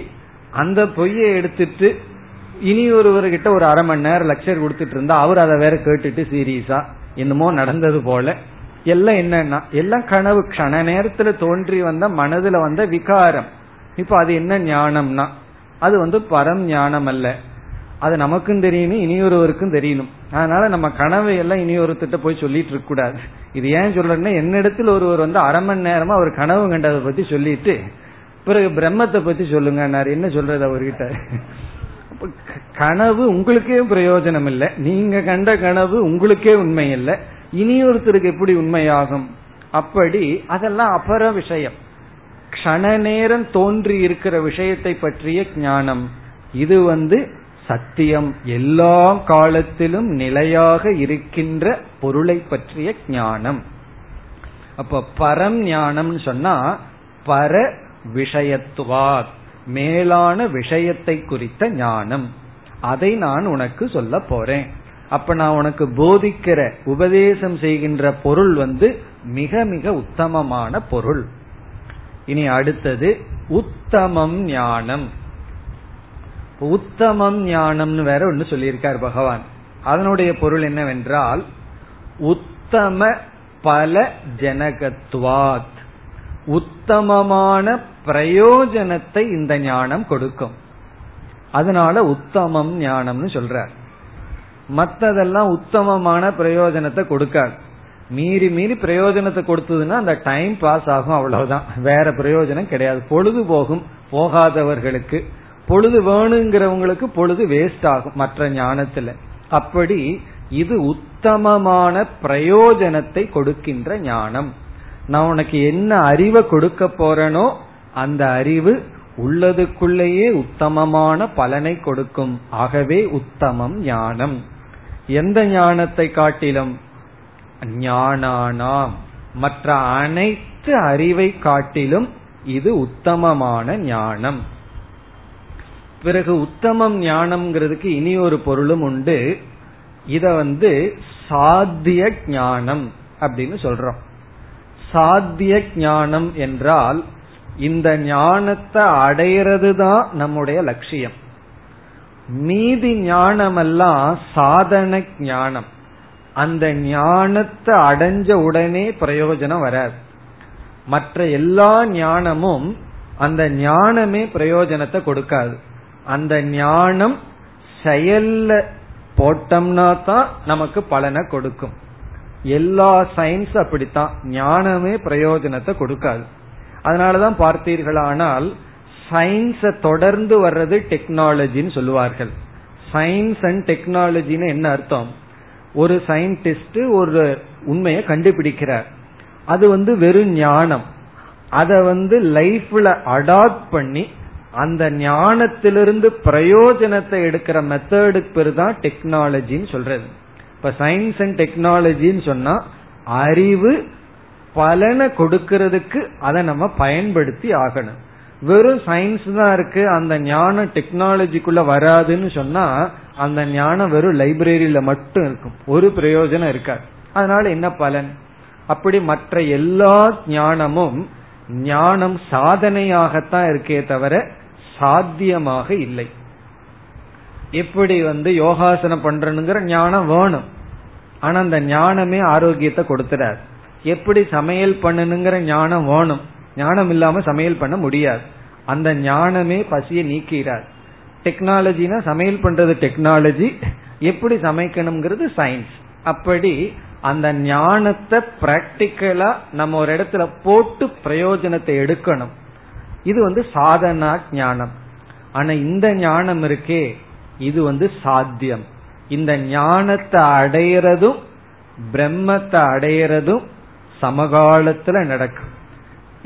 அந்த பொய்யை எடுத்துட்டு இனியொருவர்கிட்ட ஒரு அரை மணி நேரம் லெக்சர் கொடுத்துட்டு இருந்தா அவர் அதை வேற கேட்டுட்டு சீரியஸா என்னமோ நடந்தது போல. எல்லாம் என்னன்னா எல்லாம் கனவு, கண நேரத்துல தோன்றி வந்த மனதுல வந்த விகாரம். இப்ப அது என்ன ஞானம்னா அது பரம் ஞானம் அல்ல, அது நமக்கும் தெரியணும் இனியொருவருக்கும் தெரியணும். அதனால நம்ம கனவை எல்லாம் இனியொருத்திட்ட போய் சொல்லிட்டு இருக்க கூடாது. இது ஏன் சொல்றேன்னா, என்னிடத்தில் ஒருவர் அரை மணி நேரமா அவர் கனவு கண்டதை பத்தி சொல்லிட்டு பிறகு பிரம்மத்தை பத்தி சொல்லுங்கன்னாரு, என்ன சொல்றது அவர்கிட்ட? கனவு உங்களுக்கே பிரயோஜனம் இல்லை, நீங்க கண்ட கனவு உங்களுக்கே உண்மை இல்லை, இனியொருத்தருக்கு எப்படி உண்மையாகும்? அப்படி அதெல்லாம் அபர விஷயம். க்ஷண நேரம் தோன்றி இருக்கிற விஷயத்தை பற்றிய ஞானம் இது சத்தியம், எல்லா காலத்திலும் நிலையாக இருக்கின்ற பொருளை பற்றிய ஞானம். அப்ப பரம் ஞானம்னு சொன்னா பர விஷயத்துவார், மேலான விஷயத்தை குறித்த ஞானம். அதை நான் உனக்கு சொல்ல போறேன். அப்ப நான் உனக்கு போதிக்கிற உபதேசம் செய்கின்ற பொருள் மிக மிக உத்தமமான பொருள். இனி அடுத்தது உத்தமம் ஞானம். உத்தமம் ஞானம்னு வேற ஒன்னு சொல்லியிருக்கார் பகவான். அதனுடைய பொருள் என்னவென்றால் உத்தம பல ஜனகத்வாத், உத்தமமான பிரயோஜனத்தை இந்த ஞானம் கொடுக்கும். அதனால உத்தமம் ஞானம்னு சொல்றார். மற்றதெல்லாம் உத்தமமான பிரயோஜனத்தை கொடுக்காது. மீறி மீறி பிரயோஜனத்தை கொடுத்ததுன்னா அந்த டைம் பாஸ் ஆகும், அவ்வளவுதான், வேற பிரயோஜனம் கிடையாது. பொழுது போகும், போகாதவர்களுக்கு பொழுது வேணுங்கிறவங்களுக்கு பொழுது வேஸ்ட் ஆகும் மற்ற ஞானத்துல. அப்படி இது உத்தமமான பிரயோஜனத்தை கொடுக்கின்ற ஞானம். நான் உனக்கு என்ன அறிவை கொடுக்க போறேனோ அந்த அறிவு உள்ளதுக்குள்ளேயே உத்தமமான பலனை கொடுக்கும். ஆகவே உத்தமம் ஞானம். எந்த ஞானத்தை காட்டிலும்? ஞானானாம், மற்ற அனைத்து அறிவை காட்டிலும் இது உத்தமமான ஞானம். பிறகு உத்தமம் ஞானம்ங்கிறதுக்கு இனி ஒரு பொருளும் உண்டு. இத சாத்திய ஞானம் அப்படின்னு சொல்றோம். சாத்திய ஞானம் என்றால் இந்த ஞானத்தை அடையிறது தான் நம்முடைய லட்சியம். மீதி ஞானமெல்லாம் சாதன ஞானம். அந்த ஞானத்தை அடைஞ்ச உடனே பிரயோஜனம் வராது. மற்ற எல்லா ஞானமும் அந்த ஞானமே பிரயோஜனத்தை கொடுக்காது. அந்த ஞானம் செயல்ல போட்டோம்னா தான் நமக்கு பலனை கொடுக்கும். எல்லா சயின்ஸ் அப்படித்தான், ஞானமே பிரயோஜனத்தை கொடுக்காது. அதனாலதான் பார்த்தீர்களானால் சயின்ஸை தொடர்ந்து வர்றது டெக்னாலஜின்னு சொல்லுவார்கள். சயின்ஸ் அண்ட் டெக்னாலஜின்னு என்ன அர்த்தம்? ஒரு சயின்டிஸ்ட் ஒரு உண்மையை கண்டுபிடிக்கிறார், அது வெறும் ஞானம். அதை லைஃப்ல அடாப்ட் பண்ணி அந்த ஞானத்திலிருந்து பிரயோஜனத்தை எடுக்கிற மெத்தடுக்கு பேரு தான் டெக்னாலஜின்னு சொல்றது. இப்ப சயின்ஸ் அண்ட் டெக்னாலஜின்னு சொன்னா அறிவு பலனை கொடுக்கிறதுக்கு அதை நம்ம பயன்படுத்தி ஆகணும். வெறும் சயின்ஸ் தான் இருக்கு, அந்த ஞானம் டெக்னாலஜிக்குள்ள வராதுன்னு சொன்னா அந்த ஞானம் வெறும் லைப்ரரியில மட்டும் இருக்கும், ஒரு பிரயோஜனம் இருக்காது. அதனால என்ன பலன்? அப்படி மற்ற எல்லா ஞானமும் ஞானம் சாதனையாகத்தான் இருக்கே தவிர சாத்தியமாக இல்லை. எப்படி யோகாசனம் பண்றனுங்கிற ஞானம் வேணும், ஆனா அந்த ஞானமே ஆரோக்கியத்தை கொடுத்துறாரு. எப்படி சமையல் பண்ணணுங்கிற ஞானம் வேணும், ஞானம் இல்லாம சமையல் பண்ண முடியாது, அந்த ஞானமே பசியை நீக்கிறார். டெக்னாலஜினா சமையல் பண்றது டெக்னாலஜி, எப்படி சமைக்கணுங்கிறது சயின்ஸ். அப்படி அந்த ஞானத்தை பிராக்டிக்கலா நம்ம ஒரு இடத்துல போட்டு பிரயோஜனத்தை எடுக்கணும். இது சாதனா ஞானம். ஆனா இந்த ஞானம் இருக்கே, இது சாத்தியம். இந்த ஞானத்தை அடையிறதும் பிரம்மத்தை அடையிறதும் சமகாலத்துல நடக்கும்.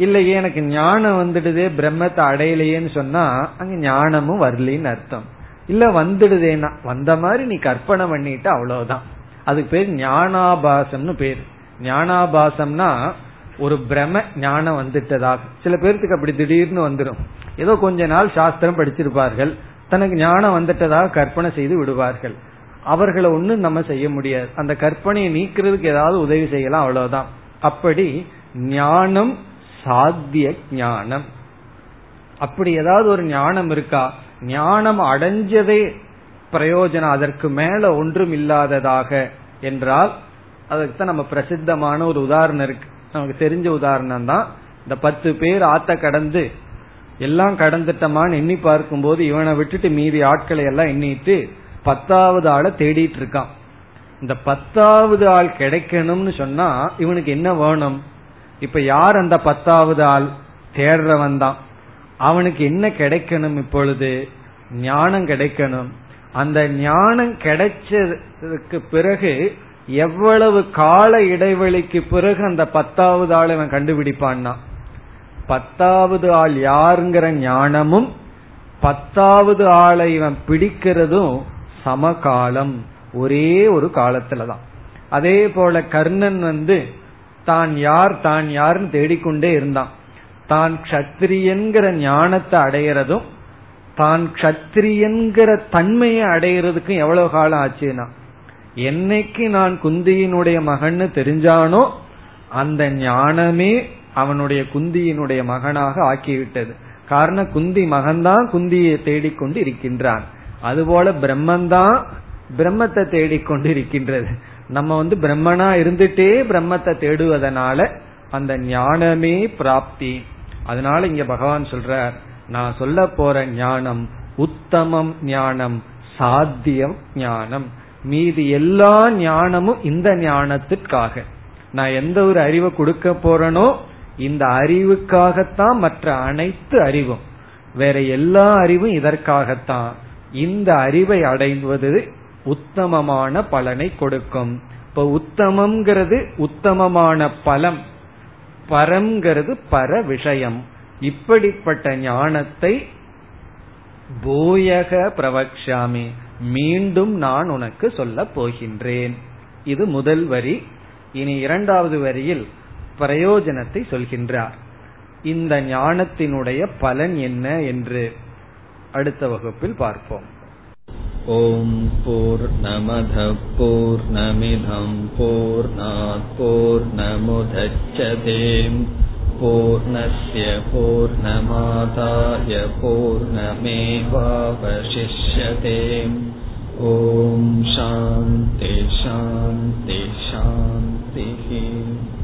இல்லையே எனக்கு ஞானம் வந்துடுதே பிரம்மத்தை அடையலையேன்னு சொன்னா அங்க ஞானமும் வரலின்னு அர்த்தம். இல்ல வந்துடுதேன்னா வந்த மாதிரி நீ கற்பனை பண்ணிட்டு அவ்வளவுதான். அதுக்கு பேர் ஞானாபாசம்னு பேர். ஞானாபாசம்னா ஒரு பிரம ஞானம் வந்துட்டதாக சில பேர்த்துக்கு அப்படி திடீர்னு வந்துடும். ஏதோ கொஞ்ச நாள் சாஸ்திரம் படிச்சிருப்பார்கள், தனக்கு ஞானம் வந்துட்டதாக கற்பனை செய்து விடுவார்கள். அவர்களை ஒன்னும் நம்ம செய்ய முடியாது. அந்த கற்பனையை நீக்கிறதுக்கு ஏதாவது உதவி செய்யலாம், அவ்வளவுதான். அப்படி ஞானம் சாத்திய ஞானம். அப்படி ஏதாவது ஒரு ஞானம் இருக்கா? ஞானம் அடைஞ்சதே பிரயோஜனம், அதற்கு மேல ஒன்றும் இல்லாததாக என்றால் அதுக்கு தான் நம்ம பிரசித்தமான ஒரு உதாரணம் இருக்கு. நமக்கு தெரிஞ்ச உதாரணம் தான். இந்த 10 பேர் ஆத்த கடந்து எல்லாம் கடந்துட்டமான்னு எண்ணி பார்க்கும்போது இவனை விட்டுட்டு மீதி ஆட்களை எல்லாம் எண்ணிட்டு 10வது ஆளை தேடிட்டு இருக்கான். இந்த 10வது ஆள் கிடைக்கணும்னு சொன்னா இவனுக்கு என்ன வேணும்? இப்ப யார் அந்த 10வது ஆள்? தேடுறவன் தான். அவனுக்கு என்ன கிடைக்கணும்? இப்பொழுது ஞானம் கிடைக்கணும். அந்த ஞானம் கிடைச்சதுக்கு பிறகு எவ்வளவு கால இடைவெளிக்கு பிறகு அந்த 10வது ஆள் அவன் கண்டுபிடிப்பான்னா, 10வது ஆள் யாருங்கிற ஞானமும் 10வது ஆளை இவன் பிடிக்கிறதும் சமகாலம், ஒரே ஒரு காலத்துலதான். அதே போல கர்ணன் தான் யாருன்னு தேடிக்கொண்டே இருந்தான். தான் க்ஷத்திரியன்கிற ஞானத்தை அடையிறதும் தான் க்ஷத்திரியன்கிற தன்மையை அடையிறதுக்கும் எவ்வளவு காலம் ஆச்சுன்னா, என்னைக்கு நான் குந்தியினுடைய மகன்னு தெரிஞ்சானோ அந்த ஞானமே அவனுடைய குந்தியினுடைய மகனாக ஆக்கிவிட்டது. காரணம், குந்தி மகன்தான் குந்தியை தேடிக்கொண்டு இருக்கின்றான். அதுபோல பிரம்மந்தான் பிரம்மத்தை தேடிக்கொண்டு இருக்கின்றது. நம்ம பிரம்மனா இருந்துட்டே பிரம்மத்தை தேடுவதனால அந்த ஞானமே பிராப்தி. அதனால இங்க பகவான் சொல்றார், நான் சொல்ல போற ஞானம் உத்தமம் ஞானம், சாத்தியம் ஞானம். மீதி எல்லா ஞானமும் இந்த ஞானத்திற்காக. நான் எந்த ஒரு அறிவை கொடுக்க போறனோ இந்த அறிவுக்காகத்தான், மற்ற அனைத்து அறிவும் வேற எல்லா அறிவும் இதற்காகத்தான். இந்த அறிவை அடைவது உத்தமமான பலனை கொடுக்கும். இப்ப உத்தமம்ங்கிறது உத்தமமான பலம், பரம்ங்கிறது பர விஷயம். இப்படிப்பட்ட ஞானத்தை பூயக பிரவக்ஷாமி, மீண்டும் நான் உனக்கு சொல்ல போகின்றேன். இது முதல் வரி. இனி 2வது வரியில் பிரயோஜனத்தை சொல்கின்றார். இந்த ஞானத்தினுடைய பலன் என்ன என்று அடுத்த வகுப்பில் பார்ப்போம். ஓம் பூர்ணமதః பூர்ணமிதம் பூர்ணாத் பூர்ணமுதச்யதே பூர்ணஸ்ய பூர்ணமாதாய பூர்ணமேவாவசிஷ்யதே. ஓம் சாந்தி சாந்தி சாந்தி.